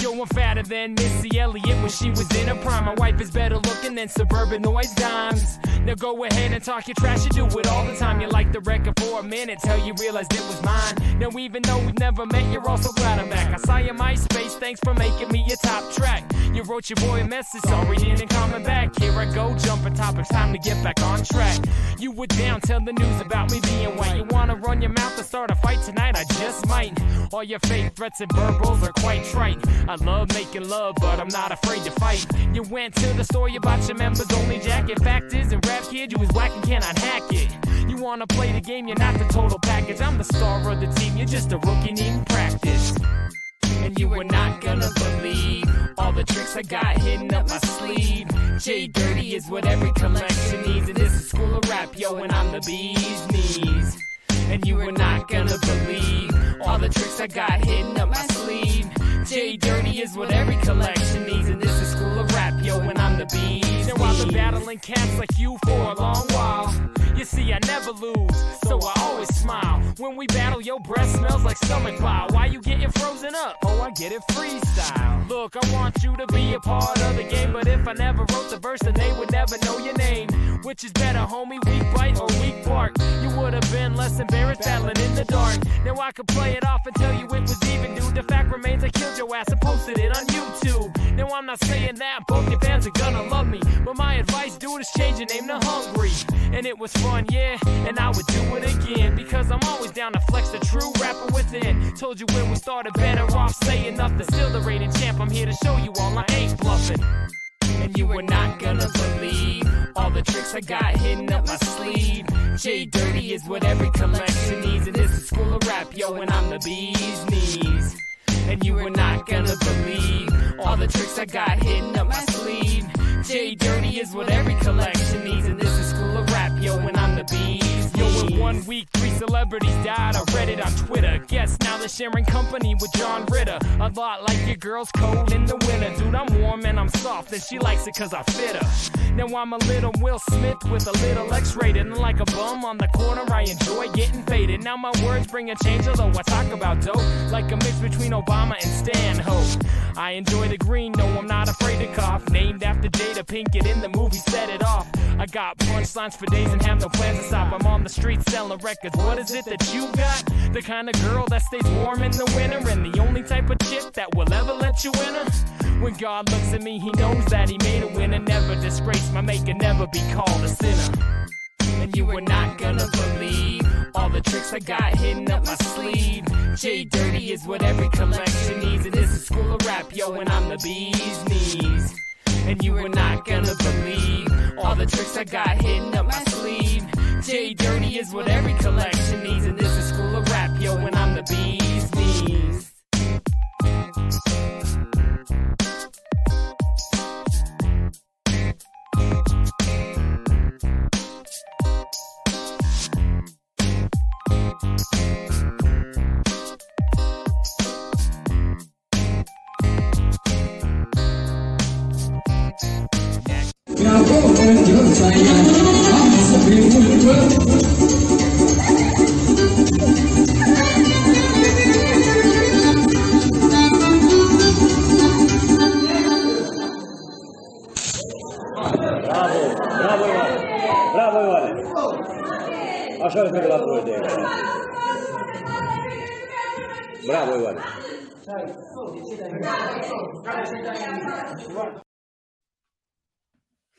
Yo, I'm fatter than Missy Elliott when she was in her prime. My wife is better looking than suburban noise dimes. Now go ahead and talk your trash, you do it all the time. You like the record for a minute till you realized it was mine. Now even though we've never met, you're also glad I'm back. I saw your MySpace, thanks for making me your top track. You wrote your boy a message, sorry you didn't comment back. Here I go, jumping topics, time to get back on track. You were down, tell the news about me being white. You wanna run your mouth and start a fight tonight? I just might. All your fake threats and verbals are quite trite. I love making love, but I'm not afraid to fight. You went to the store, you bought your members only jacket. Fact is, and kid, you was whack and cannot hack it. You wanna play the game, you're not the total package. I'm the star of the team, you're just a rookie needing practice. And you are not gonna believe all the tricks I got hidden up my sleeve. J Dirty is what every collection needs, and this is school of rap, yo, and I'm the bee's knees. And you are not gonna believe all the tricks I got hidden up my sleeve. J Dirty is what every collection needs, and this is school of rap, yo, and I'm the beast. Now I've been battling cats like you for a long while. You see, I never lose, so I always smile. When we battle, your breath smells like stomach bile. Why you getting frozen up? Oh, I get it freestyle. Look, I want you to be a part of the game, but if I never wrote the verse, then they would never know your name. Which is better, homie, weak bite or weak bark? You would have been less embarrassed battling in the dark. Now I could play it off and tell you it was even due. The fact remains, I killed your ass and posted it on YouTube. Now I'm not saying that both your fans are gonna love me, but my advice, dude, is change your name to Hungry. And it was fun, yeah, and I would do it again, because I'm always down to flex the true rapper within. Told you when we started, better off saying nothing. Still the reigning champ, I'm here to show you all I ain't bluffing. And you are not gonna believe all the tricks I got hidden up my sleeve. J Dirty is what every collection needs, and this is school of rap, yo, and I'm the bee's knees. And you are not gonna believe all the tricks I got hidden up my sleeve. J Dirty is what every collection needs, and this is school of rap, yo, and I'm the bees. Yo, in 1 week, 3 celebrities died. I read it on Twitter. Guess now they're sharing company with John Ritter. A lot like your girl's cold in the winter. Dude, I'm warm and I'm soft, and she likes it cause I fit her. Now I'm a little Will Smith with a little X-rated, and like a bum on the corner, I enjoy getting faded. Now my words bring a change, although I talk about dope, like a mix between Obama and Stan Hope. I enjoy the green, no, I'm not afraid to cough. Named after Jada Pinkett in the movie Set It Off. I got punchlines for days and have no plans to stop. I'm on the street selling records. What is it that you got? The kind of girl that stays warm in the winter, and the only type of chick that will ever let you in her. When God looks at me, he knows that he made a winner. Never disgrace my maker, never be called a sinner. And you are not gonna believe all the tricks I got hidden up my sleeve. J Dirty is what every collection needs, and this is school of rap, yo, and I'm the bee's knees. And you are not gonna believe all the tricks I got hidden up my sleeve. J Dirty is what every collection needs, and this is school of rap, yo, and I'm the bee's knees.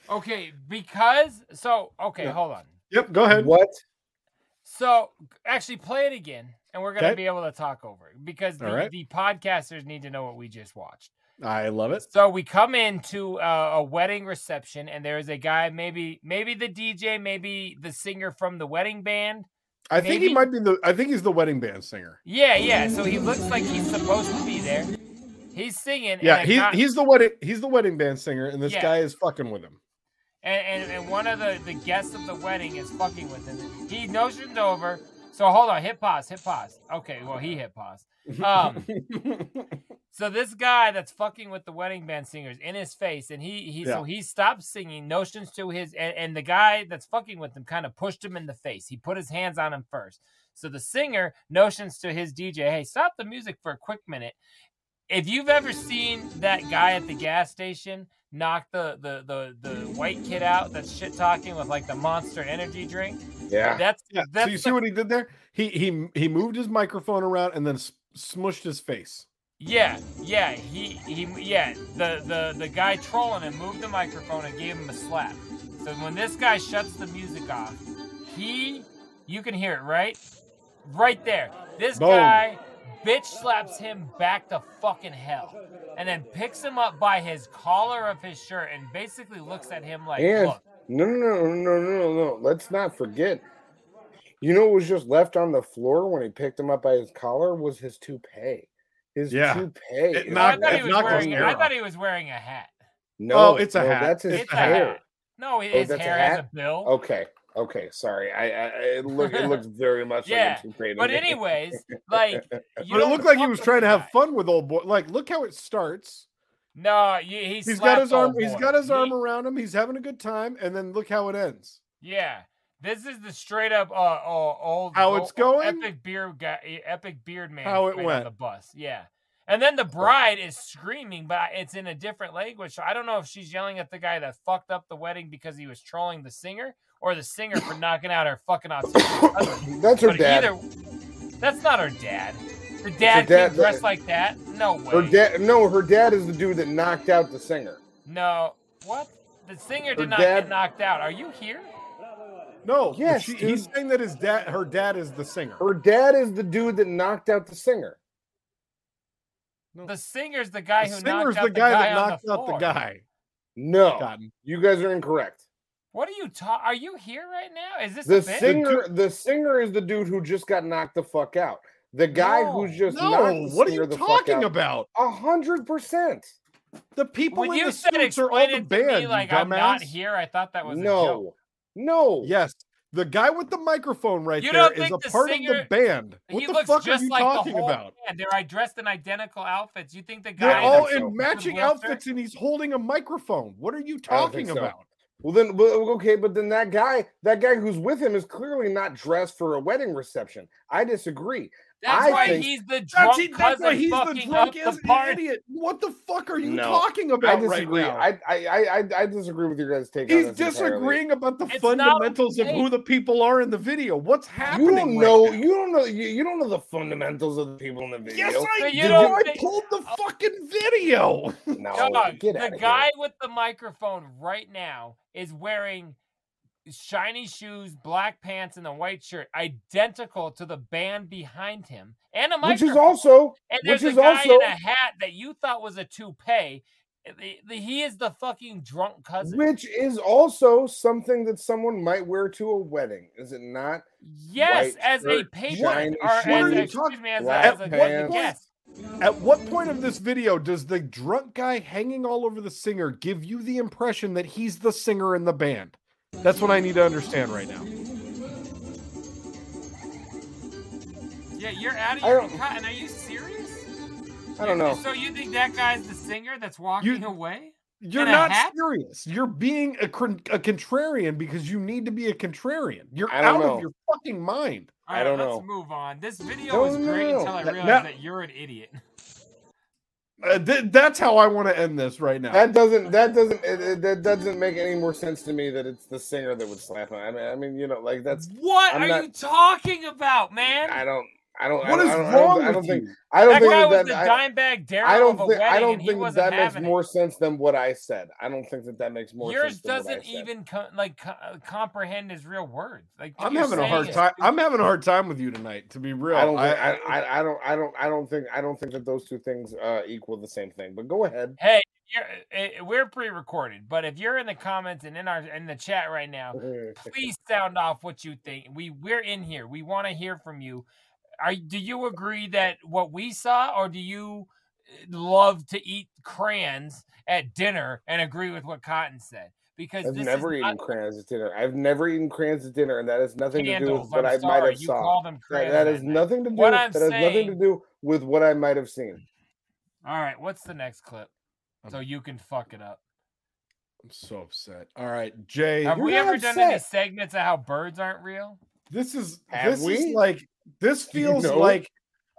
Okay, because so okay, yeah. Hold on. Yep, go ahead. What? So actually play it again and we're gonna be able to talk over it because the podcasters need to know what we just watched. I love it. So we come into a wedding reception and there is a guy, maybe the DJ, maybe the singer from the wedding band. I think he might be I think he's the wedding band singer. Yeah. So he looks like he's supposed to be there. He's singing. Yeah, and he's the wedding band singer, and this guy is fucking with him. And one of the guests of the wedding is fucking with him. He notioned over. So hold on, hit pause. Okay, well, he hit pause. So this guy that's fucking with the wedding band singer is in his face, and so he stops singing, notions to his, and the guy that's fucking with him kind of pushed him in the face. He put his hands on him first. So the singer notions to his DJ, hey, stop the music for a quick minute. If you've ever seen that guy at the gas station knock the white kid out that's shit talking with like the Monster energy drink, that's so you see what he did there? He moved his microphone around and then smushed his face. The guy trolling him moved the microphone and gave him a slap. So when this guy shuts the music off, you can hear it right there. This Boom. Guy. Bitch slaps him back to fucking hell and then picks him up by his collar of his shirt and basically looks at him like, look. No. Let's not forget. You know what was just left on the floor when he picked him up by his collar was his toupee. His toupee. I thought he was wearing a hat. No, it's a hat. That's his hair. No, his hair has a bill. Okay, sorry. It looks very much like a toupee. But anyways, it looked like he was trying to have fun with old boy. Like, look how it starts. No, he's got his arm. He's got his arm around him. He's having a good time, and then look how it ends. Yeah, this is the straight up old how it's going. Epic beard guy, epic beard man. How it went on the bus. Yeah, and then the bride is screaming, but it's in a different language. So I don't know if she's yelling at the guy that fucked up the wedding because he was trolling the singer. Or the singer for knocking out her fucking autistic husband. That's her dad. That's not her dad. Her dad dressed like that? No way. Her dad is the dude that knocked out the singer. No. What? The singer did not get knocked out. Are you here? No. Yes, he's saying that her dad is the singer. Her dad is the dude that knocked out the singer. No. The singer's the guy who knocked out the guy that knocked out the guy. No. Cotton. You guys are incorrect. What are you talking? Are you here right now? Is this the singer? The singer is the dude who just got knocked the fuck out. The guy who's just knocked. What are you talking about? 100%. The people when in you the said suits are all the band. Me, like dumbass. I'm not here. I thought that was a joke. No. Yes, the guy with the microphone is a part of the band. What the fuck are you talking about? Band. They're dressed in identical outfits. You think the guy? They're all in matching outfits, and he's holding a microphone. What are you talking about? Well then, okay, but then that guy who's with him is clearly not dressed for a wedding reception. I disagree. That's why he's the drunk idiot. What the fuck are you talking about? I disagree. Right now? I disagree with your guys' take. He's on this disagreeing entirely. About the it's fundamentals of who the people are in the video. What's happening? You don't know the fundamentals of the people in the video. Yes, I pulled the fucking video. The guy with the microphone right now is wearing shiny shoes, black pants, and a white shirt, identical to the band behind him, and a microphone. There's a guy in a hat that you thought was a toupee. He is the fucking drunk cousin, which is also something that someone might wear to a wedding, is it not? Yes, as a patron. At what point of this video does the drunk guy hanging all over the singer give you the impression that he's the singer in the band? That's what I need to understand right now. Yeah, you're out of your Cotton. Are you serious? I don't know. So you think that guy's the singer that's walking away? You're not serious. You're being a contrarian because you need to be a contrarian. You're out of your fucking mind. I don't know. Let's move on. This video is great until I realize that you're an idiot. That's how I want to end this right now. That doesn't make any more sense to me that it's the singer that would slap him. I mean, you know, like that's what I'm are not, you talking about, man? I don't. What is wrong with you? That guy was the dime bag Daryl of a wedding. I don't think that makes more sense than what I said. I don't think that makes more sense. Yours doesn't even comprehend his real words. Like I'm having a hard time. I'm having a hard time with you tonight, to be real. I don't think that those two things equal the same thing. But go ahead. Hey, we're pre-recorded, but if you're in the comments and in the chat right now, please sound off what you think. We're in here. We want to hear from you. Do you agree that what we saw, or do you love to eat crayons at dinner and agree with what Cotton said? Because I've never eaten crayons at dinner. I've never eaten crayons at dinner, and that has nothing to do with what I might have saw. That has nothing to do. Nothing to do with what I might have seen. All right, what's the next clip? So you can fuck it up. I'm so upset. All right, Jay. Have we ever done any segments of how birds aren't real? This feels like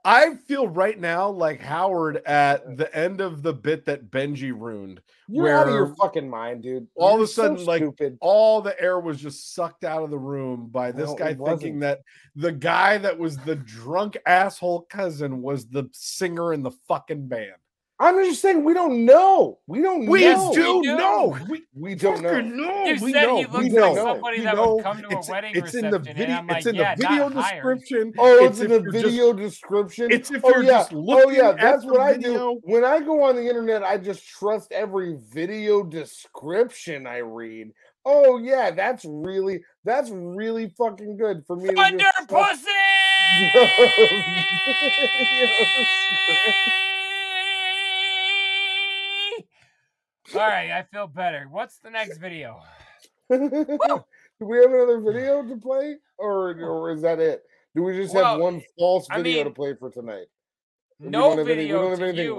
I feel right now like Howard at the end of the bit that Benji ruined. You're out of your fucking mind, dude. All of a sudden, all the air was just sucked out of the room by this guy thinking that the guy that was the drunk asshole cousin was the singer in the fucking band. I'm just saying we don't know. We know. We do know. We don't know. You said he looks like somebody that would come to a wedding reception. It's in the video description. Oh, it's in the video description. It's if you're just looking. Oh yeah, that's what I do. When I go on the internet, I just trust every video description I read. Oh yeah, that's really fucking good for me. Thunder pussy. All right, I feel better. What's the next video? Do we have another video to play, or is that it? Do we just have one false video to play for tonight? No video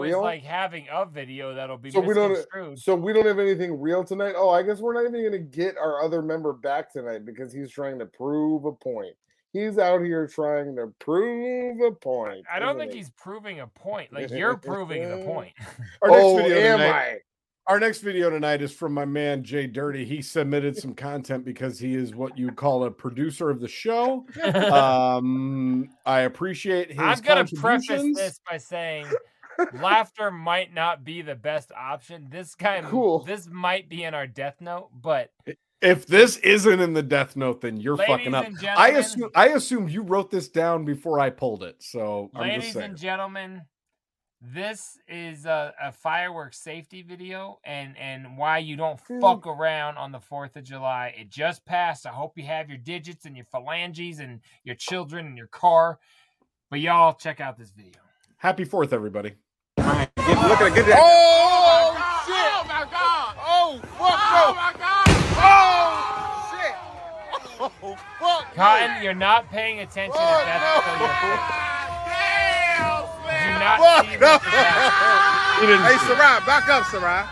is like having a video that'll be misconstrued. So we don't have anything real tonight? Oh, I guess we're not even going to get our other member back tonight because he's trying to prove a point. He's out here trying to prove a point. I don't think he's proving a point. Like, you're proving the point. Our next video tonight is from my man, J Dirty. He submitted some content because he is what you call a producer of the show. I appreciate his contributions. I'm going to preface this by saying laughter might not be the best option. This might be in our death note, but... If this isn't in the death note, then you're fucking up. I assume you wrote this down before I pulled it, so I'm just saying. Ladies and gentlemen... This is a fireworks safety video and why you don't fuck around on the 4th of July. It just passed. I hope you have your digits and your phalanges and your children and your car. But y'all, check out this video. Happy 4th, everybody. Right. Look at a good day. Oh, shit. Oh, my God. Oh, fuck. Oh, my God. Oh, shit. Oh, fuck. Cotton, you're not paying attention if that's what you're doing. Hey, Sarai, back up, Sarai.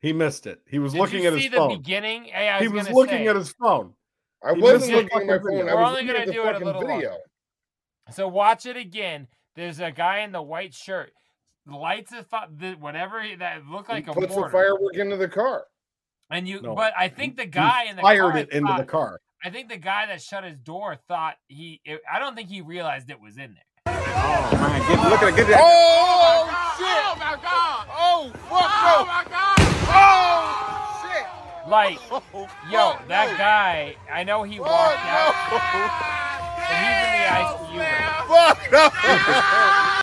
He missed it. He was looking at his phone. Beginning? Hey, he was looking at his phone. I wasn't looking at my phone. We're only going to do it a little video. So watch it again. There's a guy in the white shirt. Lights a whatever that looked like a mortar. Puts the firework into the car. But I think the guy in the car fired it into the car. I think the guy that shut his door thought I don't think he realized it was in there. Oh, man. Look at it. Oh, shit. Oh, my God. Oh, fuck. Oh, my God. Oh, shit. Like, that guy, I know he walked out. And he's in the ICU. Fuck, no.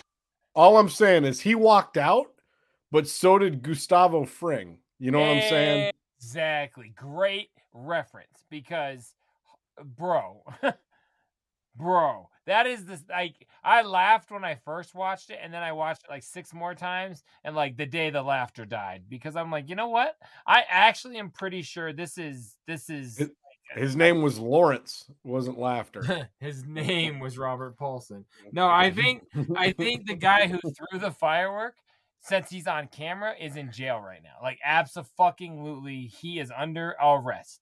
All I'm saying is he walked out, but so did Gustavo Fring. You know what I'm saying? Exactly. Great reference because, bro. That is this, like, I laughed when I first watched it, and then I watched it like 6 more times, and like the day the laughter died because I'm like, you know what? I actually am pretty sure this is. His name was Lawrence, wasn't laughter. His name was Robert Paulson. No, I think the guy who threw the firework since he's on camera, is in jail right now. Like, abso-fucking-lutely, he is under arrest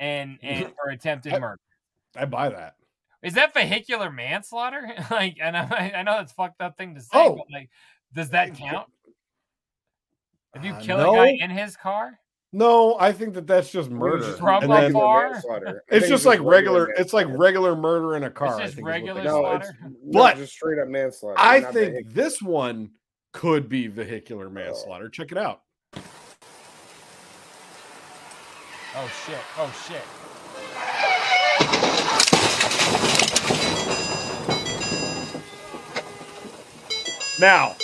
and for attempted murder. I buy that. Is that vehicular manslaughter? Like, and I know that's a fucked up thing to say, but like, does that count? If you kill a guy in his car? No, I think that's just murder. From a car? It's just like regular. It's like regular murder in a car. It's just regular slaughter. But just straight up manslaughter. I think this one could be vehicular manslaughter. Check it out. Oh shit! Oh shit! Now,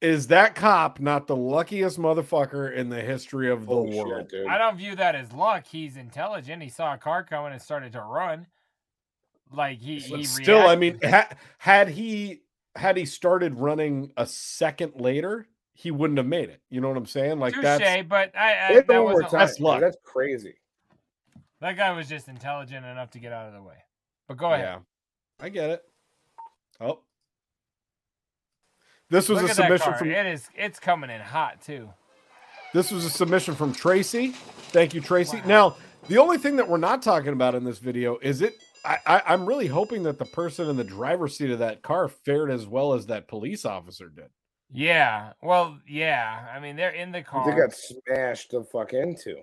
is that cop not the luckiest motherfucker in the history of the world? Shit, I don't view that as luck. He's intelligent. He saw a car coming and started to run. Like he still, reacted. I mean, had he started running a second later, he wouldn't have made it. You know what I'm saying? Like touché, that's luck. Dude, that's crazy. That guy was just intelligent enough to get out of the way. But go ahead. Yeah, I get it. Oh. This was a submission from... It's coming in hot, too. This was a submission from Tracy. Thank you, Tracy. Wow. Now, the only thing that we're not talking about in this video is it... I'm really hoping that the person in the driver's seat of that car fared as well as that police officer did. Yeah. Well, yeah. I mean, they're in the car. They got smashed the fuck into.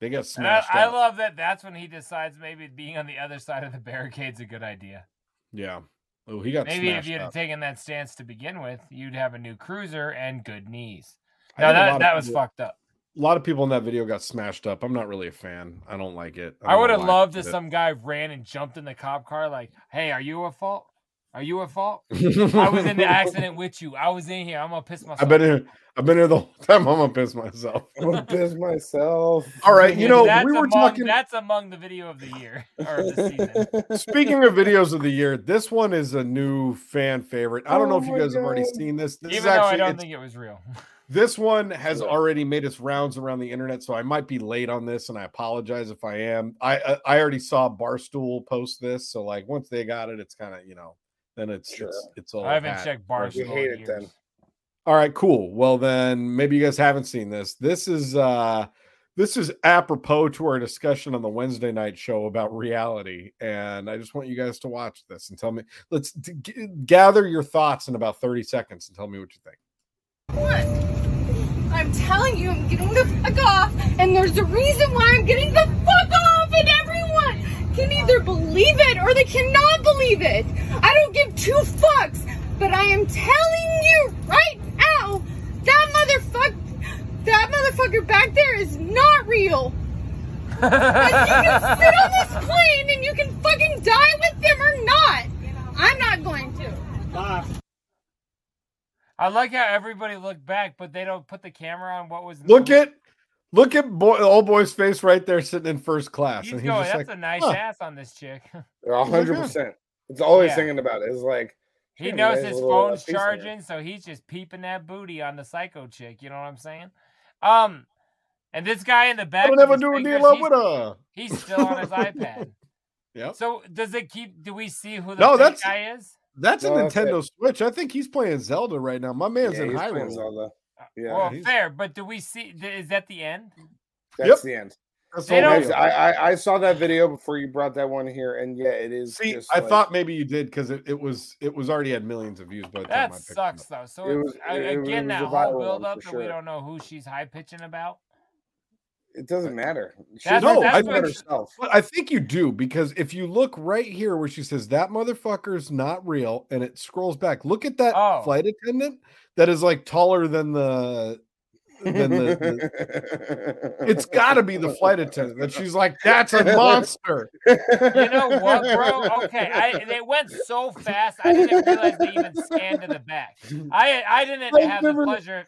They got smashed I love that that's when he decides maybe being on the other side of the barricade's a good idea. Yeah. Oh, he got maybe if you'd have taken that stance to begin with, you'd have a new cruiser and good knees. Now that was fucked up. A lot of people in that video got smashed up. I'm not really a fan. I don't like it. I would have loved if some guy ran and jumped in the cop car like, hey, are you at fault? Are you at fault? I was in the accident with you. I was in here. I'm going to piss myself. I've been here the whole time. I'm going to piss myself. I'm going to piss myself. All right. You know, that's among the video of the year or of the season. Speaking of videos of the year, this one is a new fan favorite. I don't know if you guys have already seen this. Even though I don't think it was real. This one has already made its rounds around the internet, so I might be late on this, and I apologize if I am. I already saw Barstool post this, so like once they got it, it's kind of, you know. Then it's all. I haven't checked Barstool. You hate it then. All right, cool. Well, then maybe you guys haven't seen this. This is apropos to our discussion on the Wednesday night show about reality, and I just want you guys to watch this and tell me. Let's gather your thoughts in about 30 seconds and tell me what you think. What? I'm telling you, I'm getting the fuck off, and there's a reason why I'm getting the fuck off, and everyone can either believe it or they cannot believe it. I don't give two fucks, but I am telling you right now, that motherfucker back there is not real. Because you can sit on this plane and you can fucking die with them or not. I'm not going to. I like how everybody looked back, but they don't put the camera on what was... Look at old boy's face right there sitting in first class. He's going, that's like, a nice ass on this chick. 100%. It's all he's thinking about. It's like... He knows his phone's charging, so he's just peeping that booty on the psycho chick. You know what I'm saying? And this guy in the back... He's still on his iPad. Yeah. So does it keep... Do we see who the guy is? That's a Nintendo Switch. I think he's playing Zelda right now. My man's in Hyrule. Zelda. Yeah, well, fair, but do we see? Is that the end? That's the end. I saw that video before you brought that one here, and yeah, it is. See, I thought maybe you did because it was already had millions of views. But that sucks though. So it was that whole build up that we don't know who she's high pitching about. It doesn't matter. I think you do because if you look right here where she says that motherfucker's not real, and it scrolls back. Look at that flight attendant that is like taller than the it's got to be the flight attendant. And she's like, that's a monster. You know what, bro? Okay, they went so fast. I didn't realize they even scanned to the back. I didn't have the pleasure.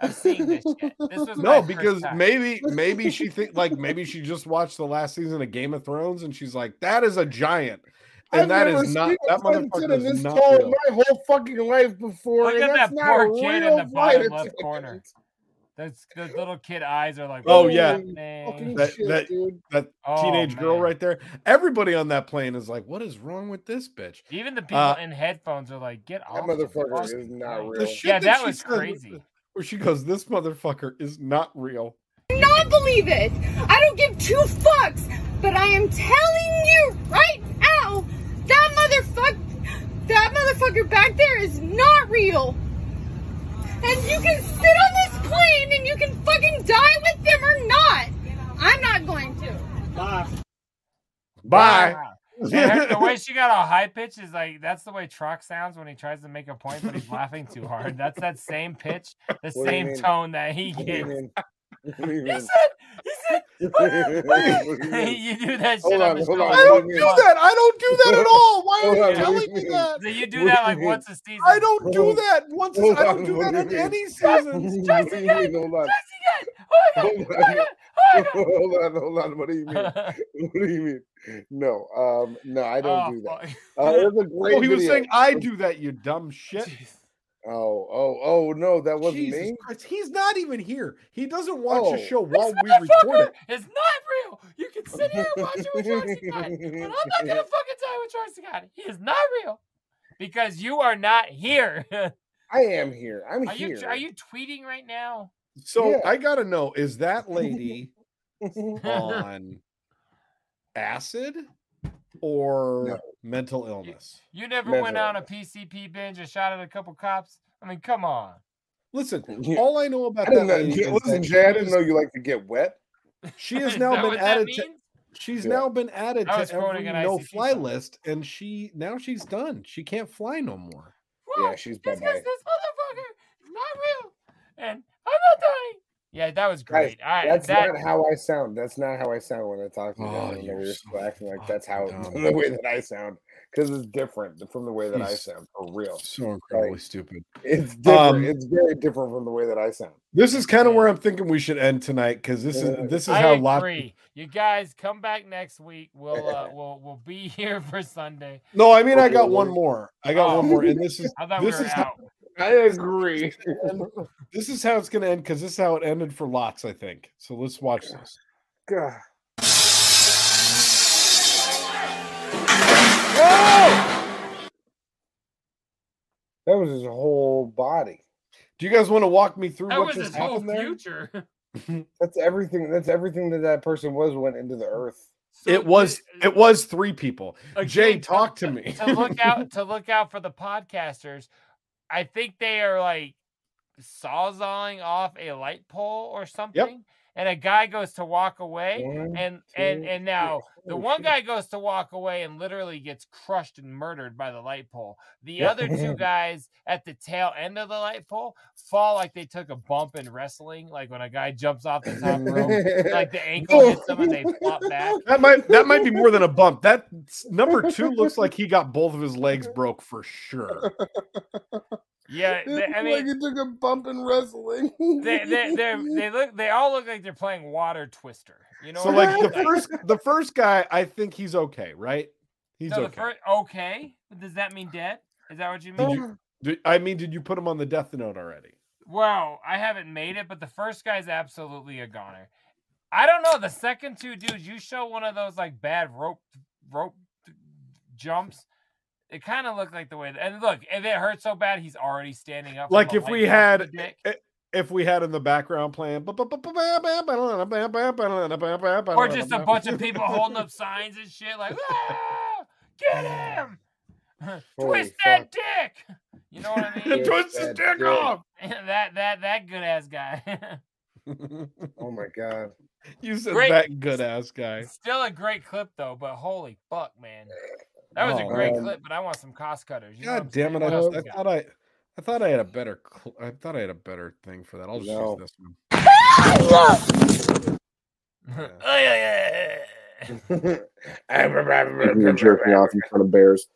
I've seen this shit. This was no, because maybe she think like maybe she just watched the last season of Game of Thrones and she's like, that is a giant, and that is not that motherfucker is not real. My whole fucking life before. Look at that poor kid in the bottom left corner. Those little kid eyes are like, oh yeah, that teenage girl right there. Everybody on that plane is like, what is wrong with this bitch? Even the people in headphones are like, get off. That motherfucker is not real. Yeah, that was crazy. Where she goes, this motherfucker is not real. I do not believe it. I don't give two fucks, but I am telling you right now, that motherfucker back there is not real. And you can sit on this plane and you can fucking die with them or not. I'm not going to. Bye. The way she got a high pitch is like, that's the way Trox sounds when he tries to make a point, but he's laughing too hard. That's that same pitch, the same tone that he gives. He said, you do that shit. Hold on. I don't do that at all. Why are you telling me that? So you do that like once a season. I don't do that. I don't do that in any season. Hold on. What do you mean? No, I don't do that. He was saying, I do that, you dumb shit. Jeez. No, that wasn't Jesus me. Christ. He's not even here. He doesn't watch the show while we record it. It's not real. You can sit here and watch it with Troxy Cotton, but I'm not gonna fucking die with Troxy Cotton. He is not real because you are not here. I am here. Are here. Are you tweeting right now? So yeah. I gotta know: is that lady on acid? Or mental illness. You never went on a PCP binge and shot at a couple cops. I mean, come on. Listen, all I know about Jay, I didn't know you like to get wet. She has now been added to. She's now been added to every no-fly list, and she's done. She can't fly no more. What? Yeah, she's been this motherfucker is not real, and I'm not dying. Yeah, that was great. That's not how I sound. That's not how I sound when I talk to them. You're so acting like that's how the way that I sound, because it's different from the way that I sound for real. So incredibly stupid. It's different. It's very different from the way that I sound. This is kind of where I'm thinking we should end tonight, because this is how agree. You guys come back next week. We'll be here for Sunday. No, I mean I got one more, and this is out. I agree. This is how it's going to end, because this is how it ended for Lots, I think. So let's watch this. God. Whoa! That was his whole body. Do you guys want to walk me through what just happened there? That was his whole future. That's everything that person was went into the earth. So it was three people. Okay, Jay, talk to me. To look out for the podcasters. I think they are like sawzalling off a light pole or something, and a guy goes to walk away, and now the one guy goes to walk away and literally gets crushed and murdered by the light pole. The other two guys at the tail end of the light pole fall like they took a bump in wrestling, like when a guy jumps off the top rope, like the ankle hits them and they flop back. That might be more than a bump. That number two looks like he got both of his legs broke for sure. Yeah, I mean, it took a bump in wrestling. They all look like they're playing water twister. You know, so like the first guy, I think he's okay, right? He's okay. Okay, does that mean dead? Is that what you mean? Did you put him on the death note already? Well, I haven't made it, but the first guy's absolutely a goner. I don't know. The second two dudes, you show one of those like bad rope jumps. It kind of looked like the way that, and look, if it hurt so bad, he's already standing up. Like if we had in the background playing, or just a bunch of people holding up signs and shit, like get him, twist that dick. You know what I mean? Twist his dick off. That good ass guy. Oh my god. You said that good ass guy. Still a great clip though, but holy fuck, man. That was a great clip, but I want some cost cutters. God damn it! I thought I had a better thing for that. I'll just use this one. You're jerking off in front of bears.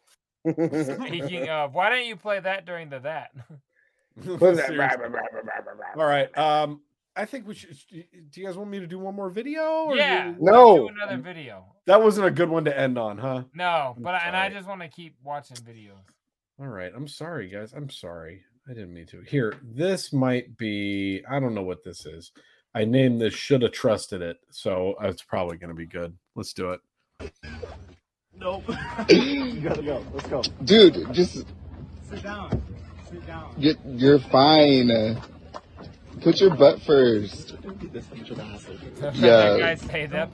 Speaking of, why don't you play that during the that? All right. I think we should. Do you guys want me to do one more video? Or no. Do another video. That wasn't a good one to end on, huh? No, but I just want to keep watching videos. All right, I'm sorry, guys. I'm sorry. I didn't mean to. Here, this might be, I don't know what this is. I named this Should Have Trusted It, so it's probably going to be good. Let's do it. Nope. You got to go. Let's go. Dude, just... Sit down. Sit down. You're fine. Put your butt first. Yeah. You guys paid that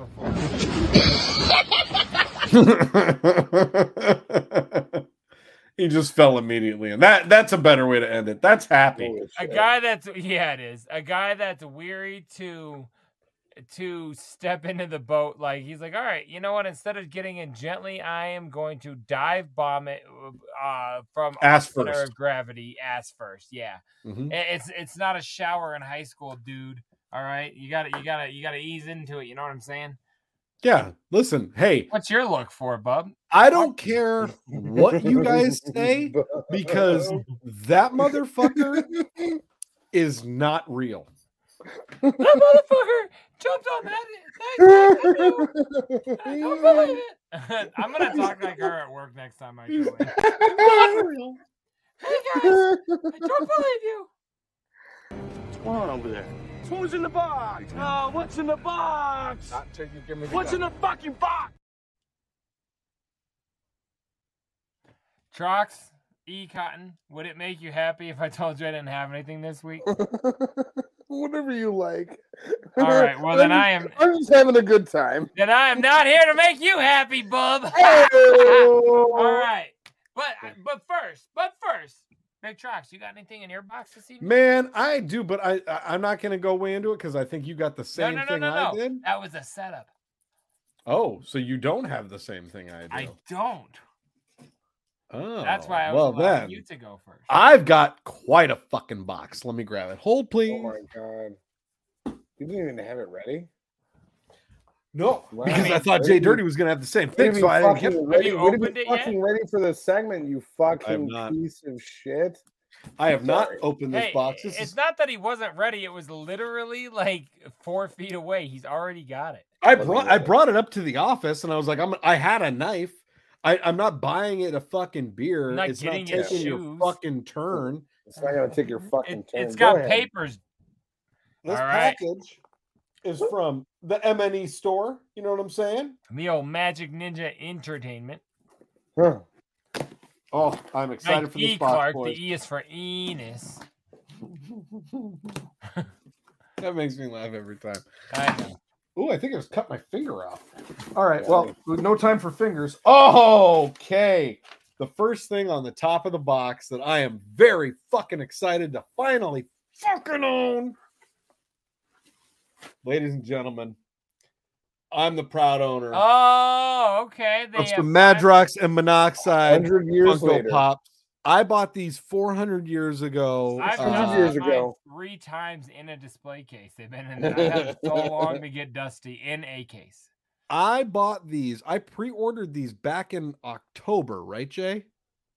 before. He just fell immediately, and that's a better way to end it. That's happy. A guy that's it is a guy that's weary to step into the boat. Like he's like, all right, you know what? Instead of getting in gently, I am going to dive bomb it from ass first. Center of gravity, ass first. Yeah, mm-hmm. It's not a shower in high school, dude. All right, you gotta ease into it. You know what I'm saying? Yeah, listen, hey. What's your look for, bub? I don't care what you guys say because that motherfucker is not real. That motherfucker jumped on that. I don't believe it. I'm going to talk like her at work next time I go in. Not real. Hey, guys, I don't believe you. What's going on over there? Who's in the box? Oh, what's in the box? Not till you give me the what's gun. In the fucking box? Trox, E. Cotton, would it make you happy if I told you I didn't have anything this week? Whatever you like. All right, well then I'm just having a good time. Then I am not here to make you happy, bub. All right, but first. Big Trox, you got anything in your box this evening? Man, I do, but I'm not going to go way into it because I think you got the same thing I did. That was a setup. Oh, so you don't have the same thing I do. I don't. Oh, that's why I was allowing you to go first. I've got quite a fucking box. Let me grab it. Hold, please. Oh, my God. You didn't even have it ready? No, because I thought J Dirty was going to have the same thing, so I didn't get ready. Have you opened it fucking yet? Ready for the segment, you fucking piece of shit. I have not opened this box. It's not that he wasn't ready. It was literally like 4 feet away. He's already got it. I brought it up to the office, and I was like, I had a knife. I'm not buying it a fucking beer. It's not taking your fucking turn. It's not going to take your fucking turn. It's got papers. This package is from the MNE store. You know what I'm saying? The old Magic Ninja Entertainment. Huh. Oh, I'm excited for this box, Clark, boys. The E is for Enos. That makes me laugh every time. I know. Oh, I think I just cut my finger off. All right, well, no time for fingers. Oh, okay. The first thing on the top of the box that I am very fucking excited to finally fucking own. Ladies and gentlemen, I'm the proud owner. Oh, okay. It's the Madrox and Monoxide Funko Pops. I bought these 400 years ago. I've bought 3 times in a display case. They've been in there so long to get dusty in a case. I bought these. I pre-ordered these back in October, right, Jay?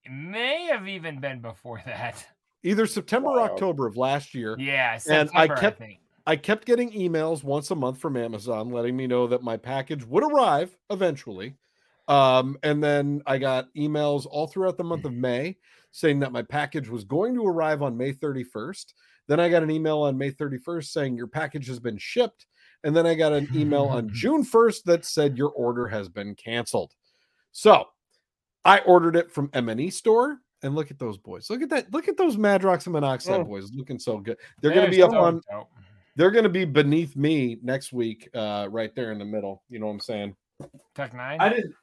It may have even been before that. Either September or October of last year. Yeah, September, I think. I kept getting emails once a month from Amazon letting me know that my package would arrive eventually. And then I got emails all throughout the month of May saying that my package was going to arrive on May 31st. Then I got an email on May 31st saying your package has been shipped. And then I got an email on June 1st that said your order has been canceled. So I ordered it from M&E store. And look at those boys. Look at that. Look at those Madrox and Monoxide boys looking so good. They're going to be up on... Dope. They're going to be beneath me next week, right there in the middle. You know what I'm saying? Tech 9? I didn't.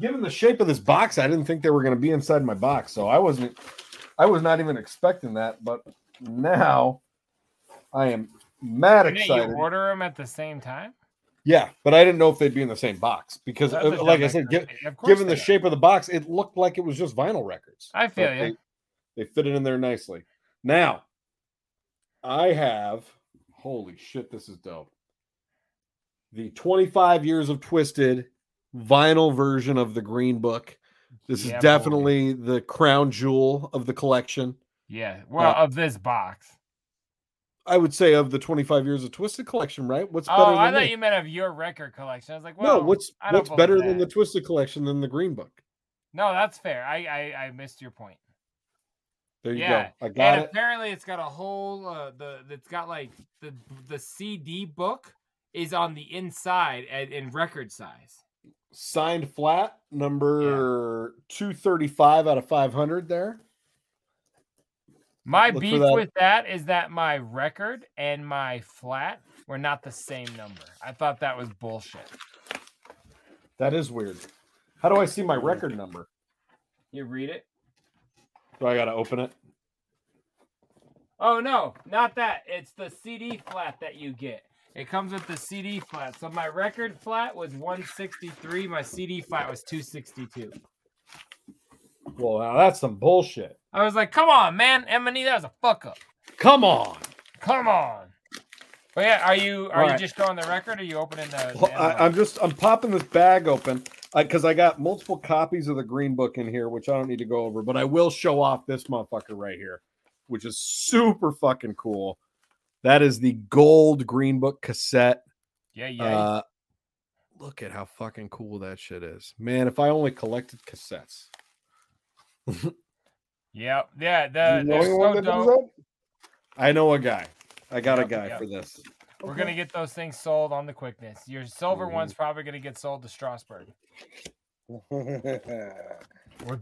Given the shape of this box, I didn't think they were going to be inside my box, so I was not even expecting that. But now, I am mad excited. Didn't you order them at the same time? Yeah, but I didn't know if they'd be in the same box because, like I said, given the shape of the box, it looked like it was just vinyl records. I feel you. They fit it in there nicely. Now, I have. Holy shit, this is dope. The 25 years of Twisted vinyl version of the Green Book. This is definitely the crown jewel of the collection. Yeah, well, of this box. I would say of the 25 years of Twisted collection, right? What's better than I thought you meant of your record collection. I was like, well, no, what's better than the Twisted collection than the Green Book? No, that's fair. I missed your point. There you go. I got it. Apparently, it's got a whole it's got like the CD book is on the inside and in record size. Signed flat, number 235 out of 500 there. My beef with that is that my record and my flat were not the same number. I thought that was bullshit. That is weird. How do I see my record number? You read it? Do I got to open it? Oh, no, not that. It's the CD flat that you get. It comes with the CD flat. So my record flat was 163. My CD flat was 262. Well, now that's some bullshit. I was like, come on, man. M&E, that was a fuck up. Come on. But yeah, are you just going the record or are you opening the... Well, I'm popping this bag open because I got multiple copies of the Green Book in here, which I don't need to go over, but I will show off this motherfucker right here, which is super fucking cool. That is the gold Green Book cassette. Yeah. Look at how fucking cool that shit is. Man, if I only collected cassettes. Yeah. They're so dope. I know a guy. I got a guy for this. We're going to get those things sold on the quickness. Your silver one's probably going to get sold to Strasbourg. Would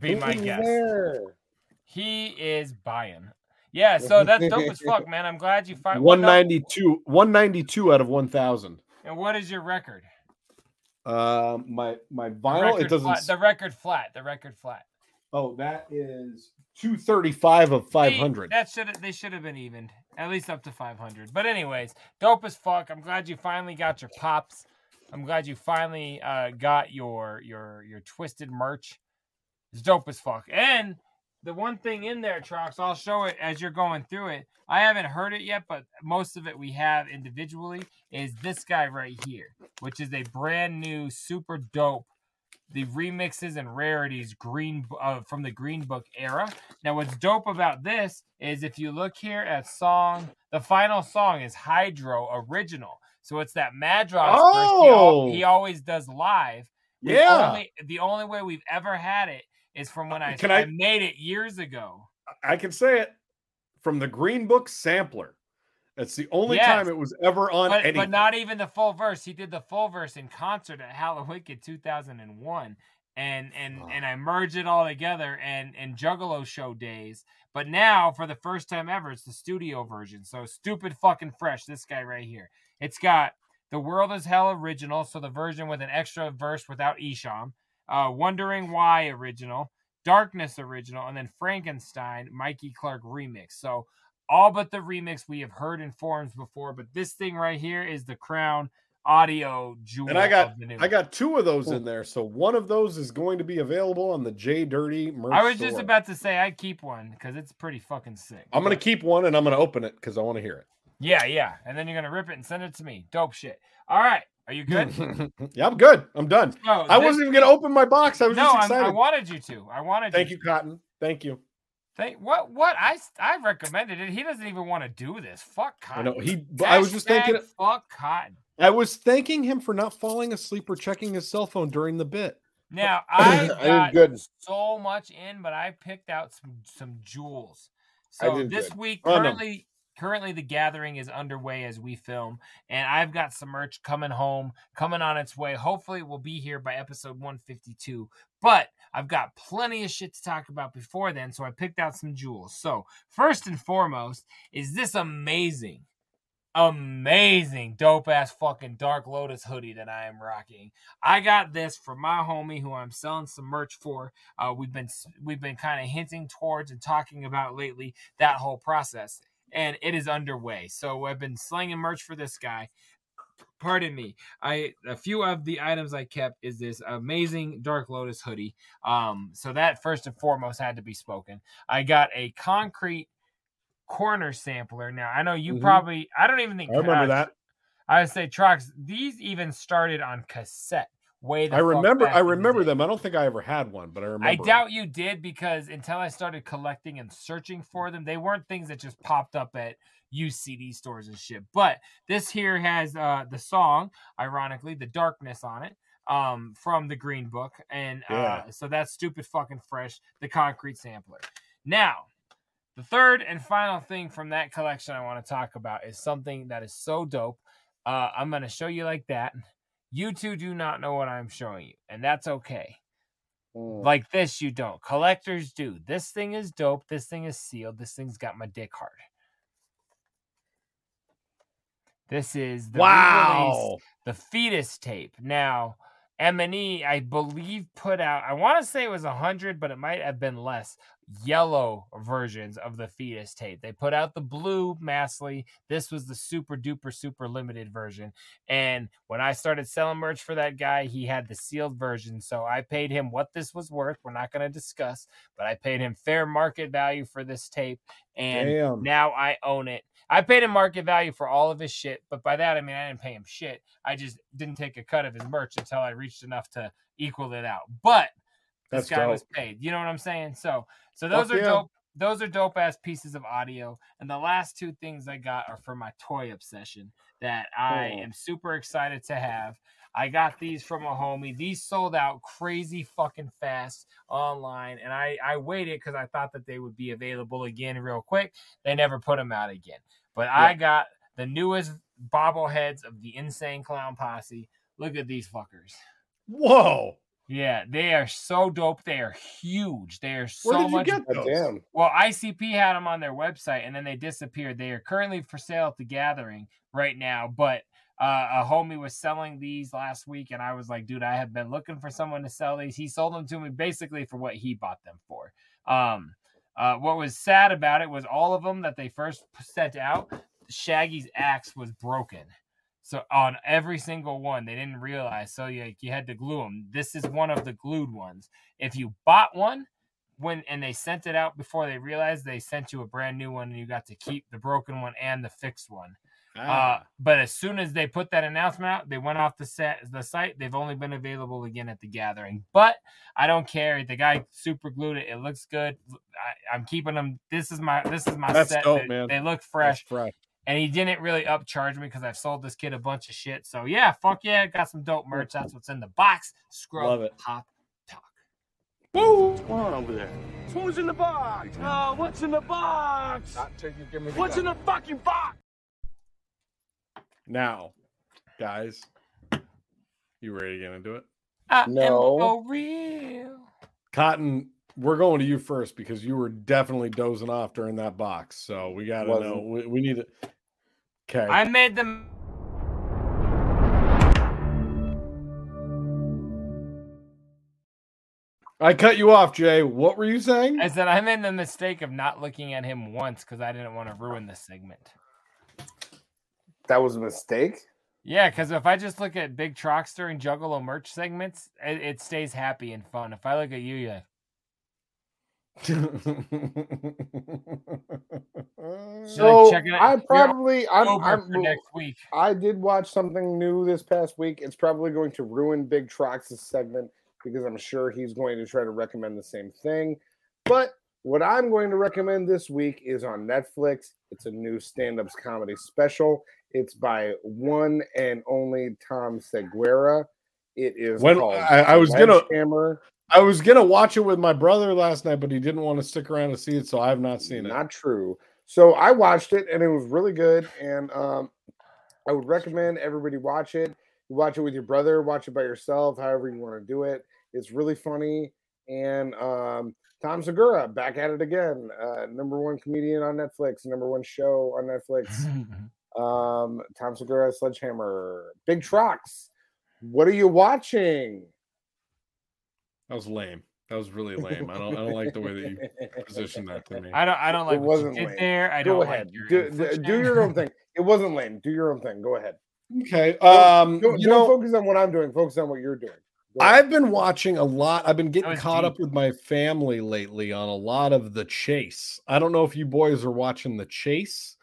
be my guess. There? He is buying. Yeah, so that's dope as fuck, man. I'm glad you find 192 out of 1,000. And what is your record? My vinyl, it doesn't. The record flat. Oh, that is 235 of 500. They should have been evened, at least up to 500. But anyways, dope as fuck. I'm glad you finally got your pops. I'm glad you finally got your Twisted merch. It's dope as fuck. And the one thing in there, Trox, I'll show it as you're going through it. I haven't heard it yet, but most of it we have individually is this guy right here, which is a brand new, super dope. The remixes and rarities from the Green Book era. Now, what's dope about this is if you look here at song, the final song is Hydro Original. So it's that Madrox verse he always does live. The only way we've ever had it is from when I made it years ago. I can say it from the Green Book sampler. That's the only time it was ever on anything. But not even the full verse. He did the full verse in concert at Hallowicked 2001. And I merged it all together and Juggalo show days. But now, for the first time ever, it's the studio version. So stupid fucking fresh, this guy right here. It's got The World Is Hell Original, so the version with an extra verse without Esham. Wondering Why Original. Darkness Original. And then Frankenstein, Mikey Clark Remix. So... all but the remix we have heard in forums before, but this thing right here is the crown audio jewel. And I got two of those in there, so one of those is going to be available on the J Dirty merch store. I was just about to say I keep one because it's pretty fucking sick. I'm gonna keep one and I'm gonna open it because I want to hear it. Yeah, and then you're gonna rip it and send it to me. Dope shit. All right, are you good? Yeah, I'm good. I'm done. So I wasn't even gonna open my box. I was just excited. I wanted you to. Thank you, Cotton. Thank you. What? I recommended it. He doesn't even want to do this. Fuck Cotton. I know. I was just thinking. Fuck Cotton. I was thanking him for not falling asleep or checking his cell phone during the bit. Now I got so much in, but I picked out some jewels. So this week, currently the gathering is underway as we film, and I've got some merch coming on its way. Hopefully, it will be here by episode 152. But I've got plenty of shit to talk about before then, so I picked out some jewels. So first and foremost is this amazing, dope-ass fucking Dark Lotus hoodie that I am rocking. I got this from my homie who I'm selling some merch for. We've been kind of hinting towards and talking about lately that whole process. And it is underway. So I've been slinging merch for this guy. Pardon me. A few of the items I kept is this amazing Dark Lotus hoodie. So that first and foremost had to be spoken. I got a concrete corner sampler. Now I know you probably. I don't even think. I remember that. I would say Trox. These even started on cassette. I remember them. I don't think I ever had one, but I remember. I doubt you did because until I started collecting and searching for them, they weren't things that just popped up at used CD stores and shit. But this here has the song, ironically, The Darkness on it from the Green Book. And so that's stupid fucking fresh, the concrete sampler. Now, The third and final thing from that collection I want to talk about is something that is so dope. I'm going to show you like that. You two do not know what I'm showing you, and that's okay. Ooh. Like this, you don't. Collectors do. This thing is dope. This thing is sealed. This thing's got my dick hard. This is the wow, the fetus tape. Now, M&E, I believe, put out, I want to say it was 100, but it might have been less, yellow versions of the fetus tape. They put out the blue Massley. This was the super duper super limited version. And when I started selling merch for that guy, he had the sealed version. So I paid him what this was worth. We're not going to discuss, but I paid him fair market value for this tape. And damn, now I own it. I paid him market value for all of his shit, but by that, I mean, I didn't pay him shit. I just didn't take a cut of his merch until I reached enough to equal it out. But this guy was paid. You know what I'm saying? So those are dope. Those are dope-ass pieces of audio. And the last two things I got are for my toy obsession that I am super excited to have. I got these from a homie. These sold out crazy fucking fast online. And I waited because I thought that they would be available again real quick. They never put them out again. But yeah, I got the newest bobbleheads of the Insane Clown Posse. Look at these fuckers. Whoa. Yeah, they are so dope. They are huge. They are so much. Where did you get those? Well, ICP had them on their website, and then they disappeared. They are currently for sale at the Gathering right now, but a homie was selling these last week, and I was like, dude, I have been looking for someone to sell these. He sold them to me basically for what he bought them for. What was sad about it was all of them that they first sent out, Shaggy's axe was broken. So on every single one, they didn't realize. So you had to glue them. This is one of the glued ones. If you bought one and they sent it out before they realized, they sent you a brand new one, and you got to keep the broken one and the fixed one. But as soon as they put that announcement out, they went off the site. They've only been available again at the Gathering. But I don't care. The guy super glued it. It looks good. I'm keeping them. This is my That's set. Dope, man. They look fresh. That's fresh. And he didn't really upcharge me because I've sold this kid a bunch of shit. So yeah, fuck yeah, I got some dope merch. That's what's in the box. Scrub Hop Talk. Woo! What's going on over there? Who's in the box? Oh, what's in the box? Not until you give me the what's gun. In the fucking box? Now, guys, you ready to get into it? No. Real. Cotton, we're going to you first because you were definitely dozing off during that box. So we got to know. We need it. Okay. I made them. I cut you off, Jay. What were you saying? I said I made the mistake of not looking at him once because I didn't want to ruin the segment. That was a mistake? Yeah, because if I just look at Big Troxster and Juggalo merch segments, it stays happy and fun. If I look at you, yeah. So like I probably I'm for next week. I did watch something new this past week. It's probably going to ruin Big Trox's segment because I'm sure he's going to try to recommend the same thing. But what I'm going to recommend this week is on Netflix. It's a new stand-ups comedy special. It's by one and only Tom Segura. It is called I was gonna watch it with my brother last night, but he didn't want to stick around to see it, so I've not seen it. Not true. So I watched it, and it was really good, and I would recommend everybody watch it. You watch it with your brother, watch it by yourself, however you want to do it. It's really funny, and Tom Segura, back at it again. #1 comedian on Netflix, #1 show on Netflix. Tom Segura, Sledgehammer. Big Trox, what are you watching? That was lame. That was really lame. I don't like the way that you positioned that to me. I don't like it wasn't lame. There. I don't like do your own thing. It wasn't lame. Do your own thing. Go ahead. Okay. Don't focus on what I'm doing. Focus on what you're doing. I've been watching a lot. I've been getting caught up with my family lately on a lot of The Chase. I don't know if you boys are watching The Chase,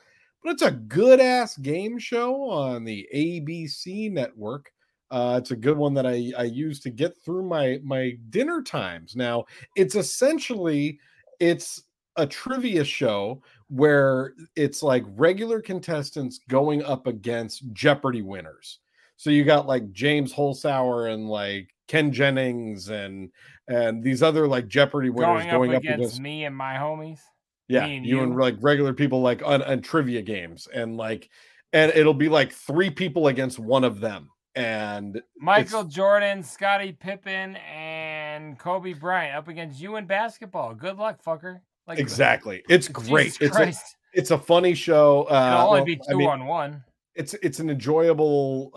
but it's a good ass game show on the ABC network. It's a good one that I use to get through my dinner times. Now, it's a trivia show where it's like regular contestants going up against Jeopardy winners. So you got like James Holzhauer and like Ken Jennings and these other like Jeopardy winners going up against me and my homies. Yeah, you and like regular people like on trivia games, and like, and it'll be like three people against one of them. And Michael Jordan, Scottie Pippen, and Kobe Bryant up against you in basketball. Good luck, fucker. Like, exactly. It's great. It's a funny show. It'll only be 2-on-1. It's an enjoyable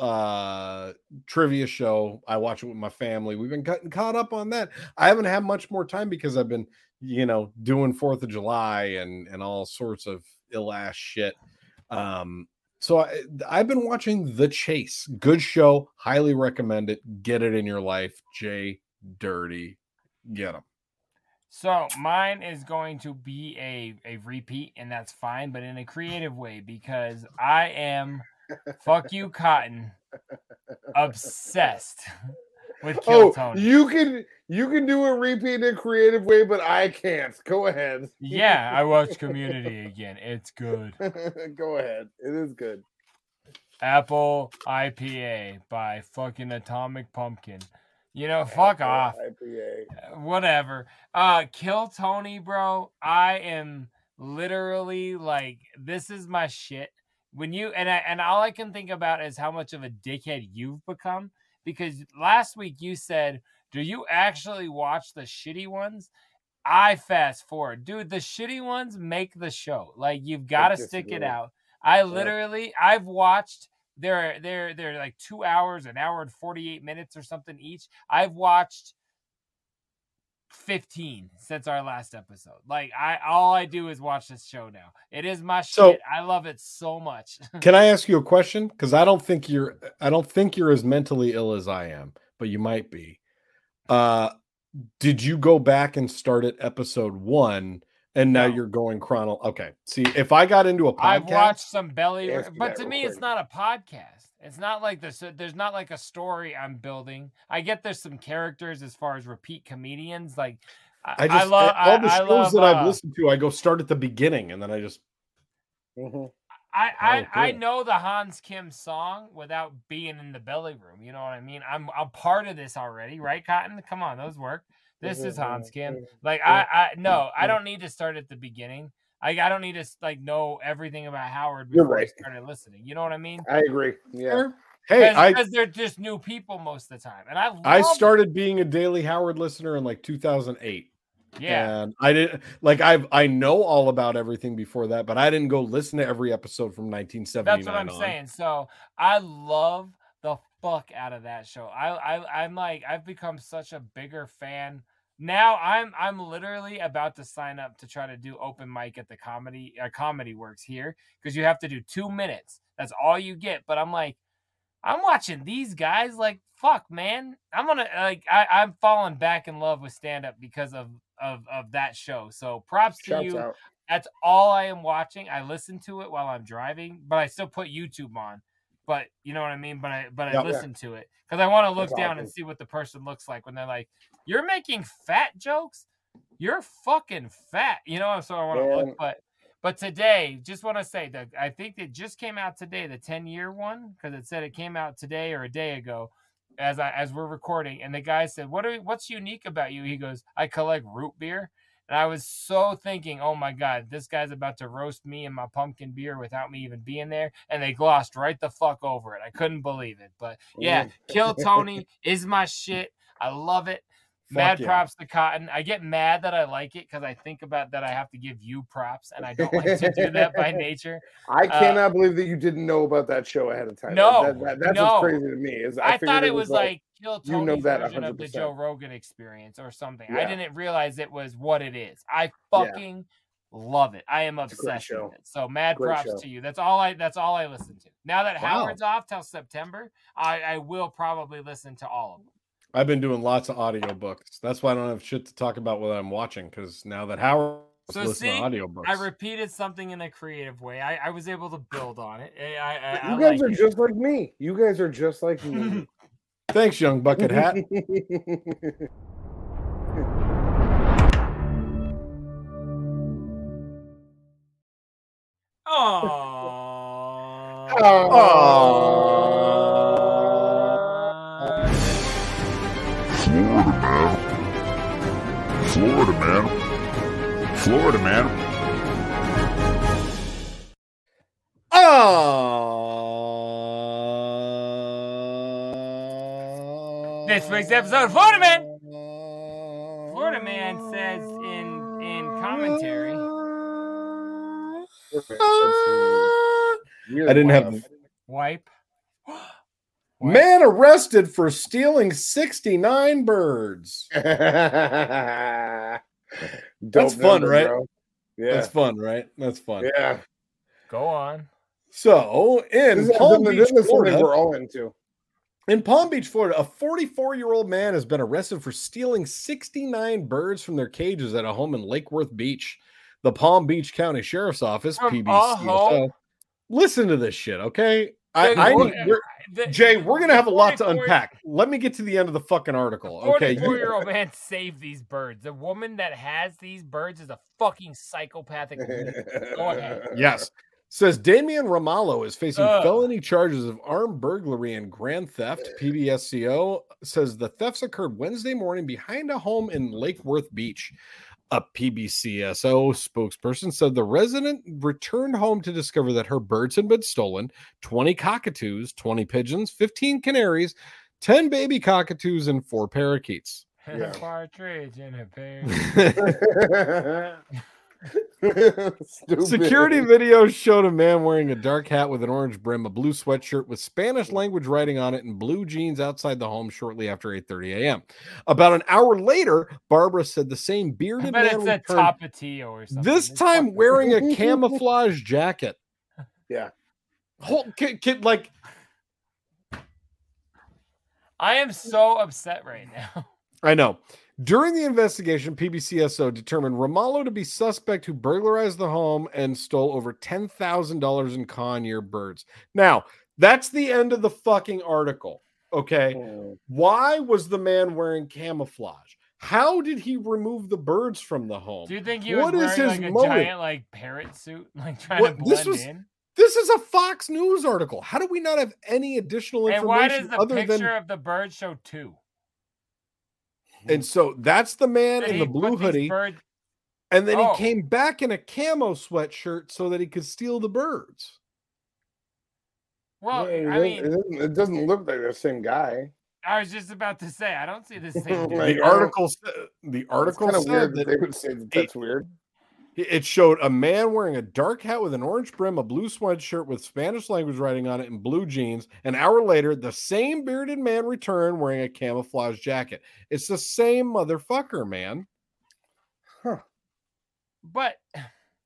trivia show. I watch it with my family. We've been getting caught up on that. I haven't had much more time because I've been, doing 4th of July and all sorts of ill-ass shit. So I've been watching The Chase. Good show. Highly recommend it. Get it in your life. J Dirty. Get them. So mine is going to be a repeat, and that's fine, but in a creative way, because I am, fuck you, Cotton, obsessed with Kill Tony. You can do a repeat in a creative way, but I can't. Go ahead. Yeah, I watched Community again. It's good. Go ahead. It is good. Apple IPA by fucking Atomic Pumpkin. Fuck off. IPA. Whatever. Kill Tony, bro. I am literally like, this is my shit. When you and all I can think about is how much of a dickhead you've become, because last week you said, "Do you actually watch the shitty ones?" I fast forward, dude. The shitty ones make the show. Like, you've got to stick it out. I've watched. They're like 2 hours, an hour and 48 minutes or something each. I've watched 15 since our last episode. Like, all I do is watch this show now. It is my shit. I love it so much. Can I ask you a question? Because I don't think you're as mentally ill as I am, but you might be. Did you go back and start at episode 1? And now you're going chronological. Okay. See, if I got into a podcast, I've watched some belly, but to me, it's not a podcast. It's not like there's not like a story I'm building. I get there's some characters as far as repeat comedians. Like, I love all the shows that I've listened to. I go start at the beginning, and then I just. I know the Hans Kim song without being in the belly room. You know what I mean? I'm part of this already, right, Cotton? Come on, those work. This is Hans Kim. Like, I don't need to start at the beginning. I don't need to like know everything about Howard before I started listening. You know what I mean? I agree. Yeah. Hey, because they're just new people most of the time, and I started being a daily Howard listener in like 2008. Yeah, and I didn't like I know all about everything before that, but I didn't go listen to every episode from 1979. That's what I'm saying. So I love the fuck out of that show. I'm like, I've become such a bigger fan now. I'm literally about to sign up to try to do open mic at the comedy works here, because you have to do 2 minutes. That's all you get. But I'm like, I'm watching these guys like, fuck, man. I'm falling back in love with stand up because of that show. So props to you. Out. That's all I am watching. I listen to it while I'm driving, but I still put YouTube on. But you know what I mean? But I listen to it because I want to look down and see what the person looks like when they're like, "You're making fat jokes? You're fucking fat." You know, so I want to look. But today, just want to say that I think it just came out today, the 10-year one, because it said it came out today or a day ago as we're recording. And the guy said, "What's unique about you?" He goes, "I collect root beer." And I was so thinking, oh my God, this guy's about to roast me and my pumpkin beer without me even being there. And they glossed right the fuck over it. I couldn't believe it. But yeah, Kill Tony is my shit. I love it. Fuck mad props to Cotton. I get mad that I like it because I think about that I have to give you props, and I don't like to do that by nature. I cannot believe that you didn't know about that show ahead of time. No, that's what's crazy to me. Is I thought it was like Kill Tony's version of the Joe Rogan Experience or something. Yeah. I didn't realize it was what it is. I fucking love it. I am obsessed with it. So mad props to you. That's all I listen to. Now that Howard's off till September, I will probably listen to all of them. I've been doing lots of audiobooks. That's why I don't have shit to talk about what I'm watching, because now that Howard listens to audiobooks. I repeated something in a creative way. I was able to build on it. You guys are just like me. Thanks, young bucket hat. Oh. Florida man. This week's episode of Florida Man. Florida Man says in commentary. I didn't have wipe. Man arrested for stealing 69 birds. That's fun, right? Bro. Yeah. That's fun, right? That's fun. Yeah. Go on. So, in Palm Beach, Florida, we're all into. In Palm Beach, Florida, a 44-year-old man has been arrested for stealing 69 birds from their cages at a home in Lake Worth Beach. The Palm Beach County Sheriff's Office, PBCSO. Listen to this shit, okay? Jay, we're going to have a lot to unpack. Let me get to the end of the fucking article. Okay, the 44-year-old man saved these birds. The woman that has these birds is a fucking psychopathic woman. Go ahead. Yes. Says Damian Romalo is facing felony charges of armed burglary and grand theft. PBSCO says the thefts occurred Wednesday morning behind a home in Lake Worth Beach. A PBCSO spokesperson said the resident returned home to discover that her birds had been stolen, 20 cockatoos, 20 pigeons, 15 canaries, 10 baby cockatoos, and 4 parakeets. And a partridge and a pear. Security videos showed a man wearing a dark hat with an orange brim, a blue sweatshirt with Spanish language writing on it, and blue jeans outside the home shortly after 8:30 a.m. About an hour later, Barbara said the same bearded man returned, a tapatio or something. This time wearing a camouflage jacket. Yeah. I am so upset right now. I know. During the investigation, PBCSO determined Romalo to be suspect who burglarized the home and stole over $10,000 in con-year birds. Now, that's the end of the fucking article, okay? Oh. Why was the man wearing camouflage? How did he remove the birds from the home? Do you think he was wearing like a giant like parrot suit? Like trying to blend in? This is a Fox News article. How do we not have any additional information? And why does the picture of the bird show 2? And so that's the man in the blue hoodie. And then he came back in a camo sweatshirt so that he could steal the birds. Well, I mean, it doesn't look like the same guy. I was just about to say, I don't see the same guy. The article said weird that they would say that's weird. It showed a man wearing a dark hat with an orange brim, a blue sweatshirt with Spanish language writing on it, and blue jeans. An hour later, the same bearded man returned wearing a camouflage jacket. It's the same motherfucker, man. Huh. But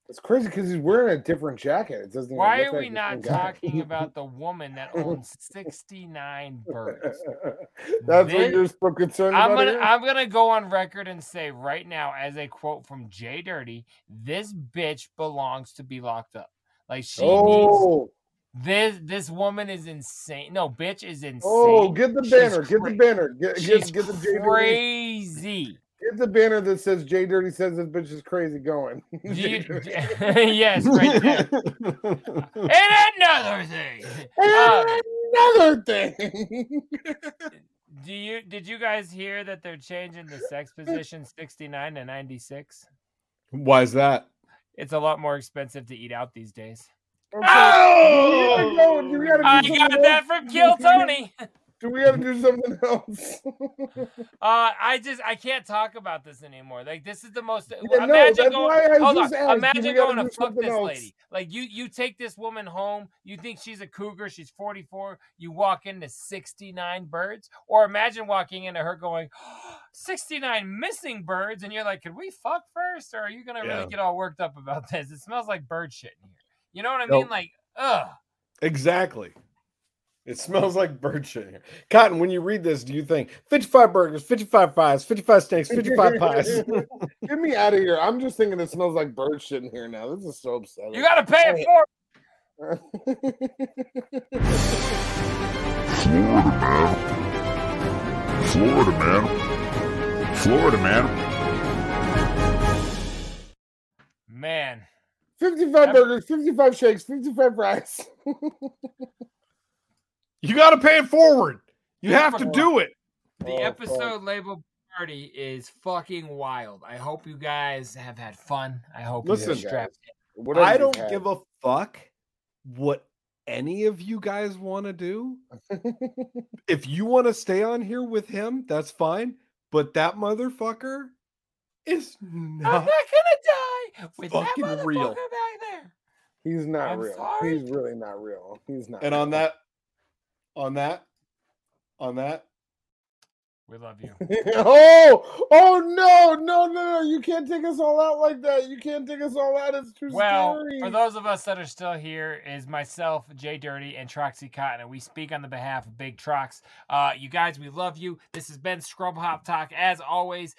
it's crazy because he's wearing a different jacket. It doesn't. Why are we not talking about the woman that owns 69 birds? That's what you're so concerned about. I'm gonna go on record and say right now, as a quote from J Dirty, this bitch belongs to be locked up. Like she needs this woman is insane. No, bitch is insane. Oh, get the banner. She's crazy. Get the J Dirty. Crazy. It's a banner that says J Dirty says this bitch is crazy going. Yes, right there. And another thing. Did you guys hear that they're changing the sex position 69 to 96? Why is that? It's a lot more expensive to eat out these days. Okay. Oh! I got that from Kill Tony. Do we have to do something else? I can't talk about this anymore. Like this is the most. Yeah, imagine going to fuck this lady. Like you take this woman home. You think she's a cougar. She's 44. You walk into 69 birds, or imagine walking into her going 69 missing birds, and you're like, "Can we fuck first, or are you gonna really get all worked up about this? It smells like bird shit in here." You know what I mean? Like, ugh. Exactly. It smells like bird shit here. Cotton, when you read this, do you think 55 burgers, 55 fries, 55 steaks, 55 pies? Get me out of here. I'm just thinking it smells like bird shit in here now. This is so upsetting. You got to pay it for it. Florida, man. Man. 55 burgers, 55 shakes, 55 fries. You got to pay it forward. You have to do it. The episode label party is fucking wild. I hope you guys have had fun. I hope you're strapped in. I don't give a fuck what any of you guys want to do. If you want to stay on here with him, that's fine. But that motherfucker is not. I'm not gonna die with fucking that motherfucker real. Back there. He's not I'm real. Sorry. He's really not real. He's not. And real. On that. We love you. No. You can't take us all out like that. You can't take us all out. It's too scary. Well, for those of us that are still here, is myself, J Dirty, and Troxy Cotton, and we speak on the behalf of Big Trox. You guys, we love you. This has been Scrub Hop Talk. As always,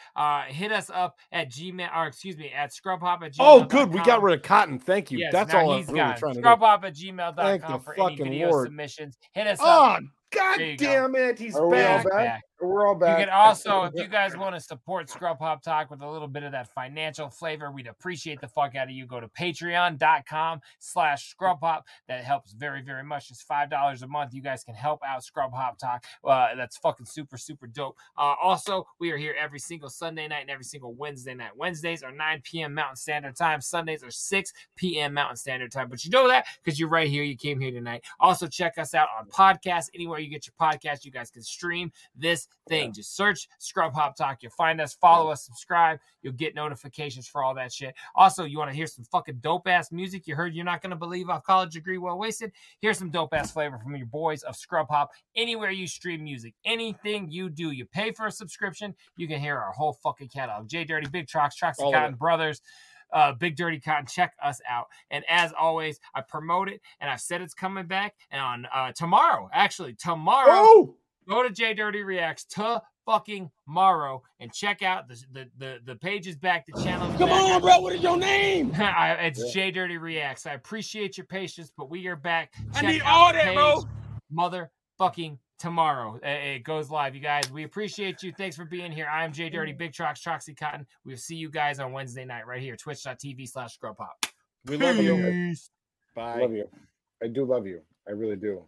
hit us up at Gmail, or excuse me, at scrubhop@gmail.com. Oh, good. We got rid of Cotton. Thank you. Yes, that's all I'm really trying to do. Scrubhop@gmail.com for any video submissions. Hit us up. God damn it, he's back. We're all back. You can also, if you guys want to support Scrub Hop Talk with a little bit of that financial flavor, we'd appreciate the fuck out of you. Go to patreon.com/scrubhop. That helps very, very much. It's $5 a month. You guys can help out Scrub Hop Talk. That's fucking super, super dope. Also, we are here every single Sunday night and every single Wednesday night. Wednesdays are 9 p.m. Mountain Standard Time. Sundays are 6 p.m. Mountain Standard Time. But you know that because you're right here. You came here tonight. Also, check us out on podcasts. Anywhere you get your podcast, you guys can stream this thing. Yeah. Just search Scrub Hop Talk. You'll find us, follow us, subscribe. You'll get notifications for all that shit. Also, you want to hear some fucking dope-ass music you heard you're not going to believe off College Degree Well Wasted? Here's some dope-ass flavor from your boys of Scrub Hop. Anywhere you stream music, anything you do, you pay for a subscription, you can hear our whole fucking catalog. J Dirty, Big Trox, Troxy Cotton Brothers, Big Dirty Cotton, check us out. And as always, I promote it, and I've said it's coming back. And on tomorrow, oh! Go to J Dirty Reacts to fucking Morrow and check out the page is back, the channel. Come back. On, bro, what is your name? It's J Dirty Reacts. I appreciate your patience, but we are back. Check I need all that, page, bro. Motherfucking tomorrow. It goes live, you guys. We appreciate you. Thanks for being here. I'm J Dirty, Big Trox, Troxy Cotton. We'll see you guys on Wednesday night right here, twitch.tv/scrub hop. We love you. Bye. Love you. I do love you. I really do.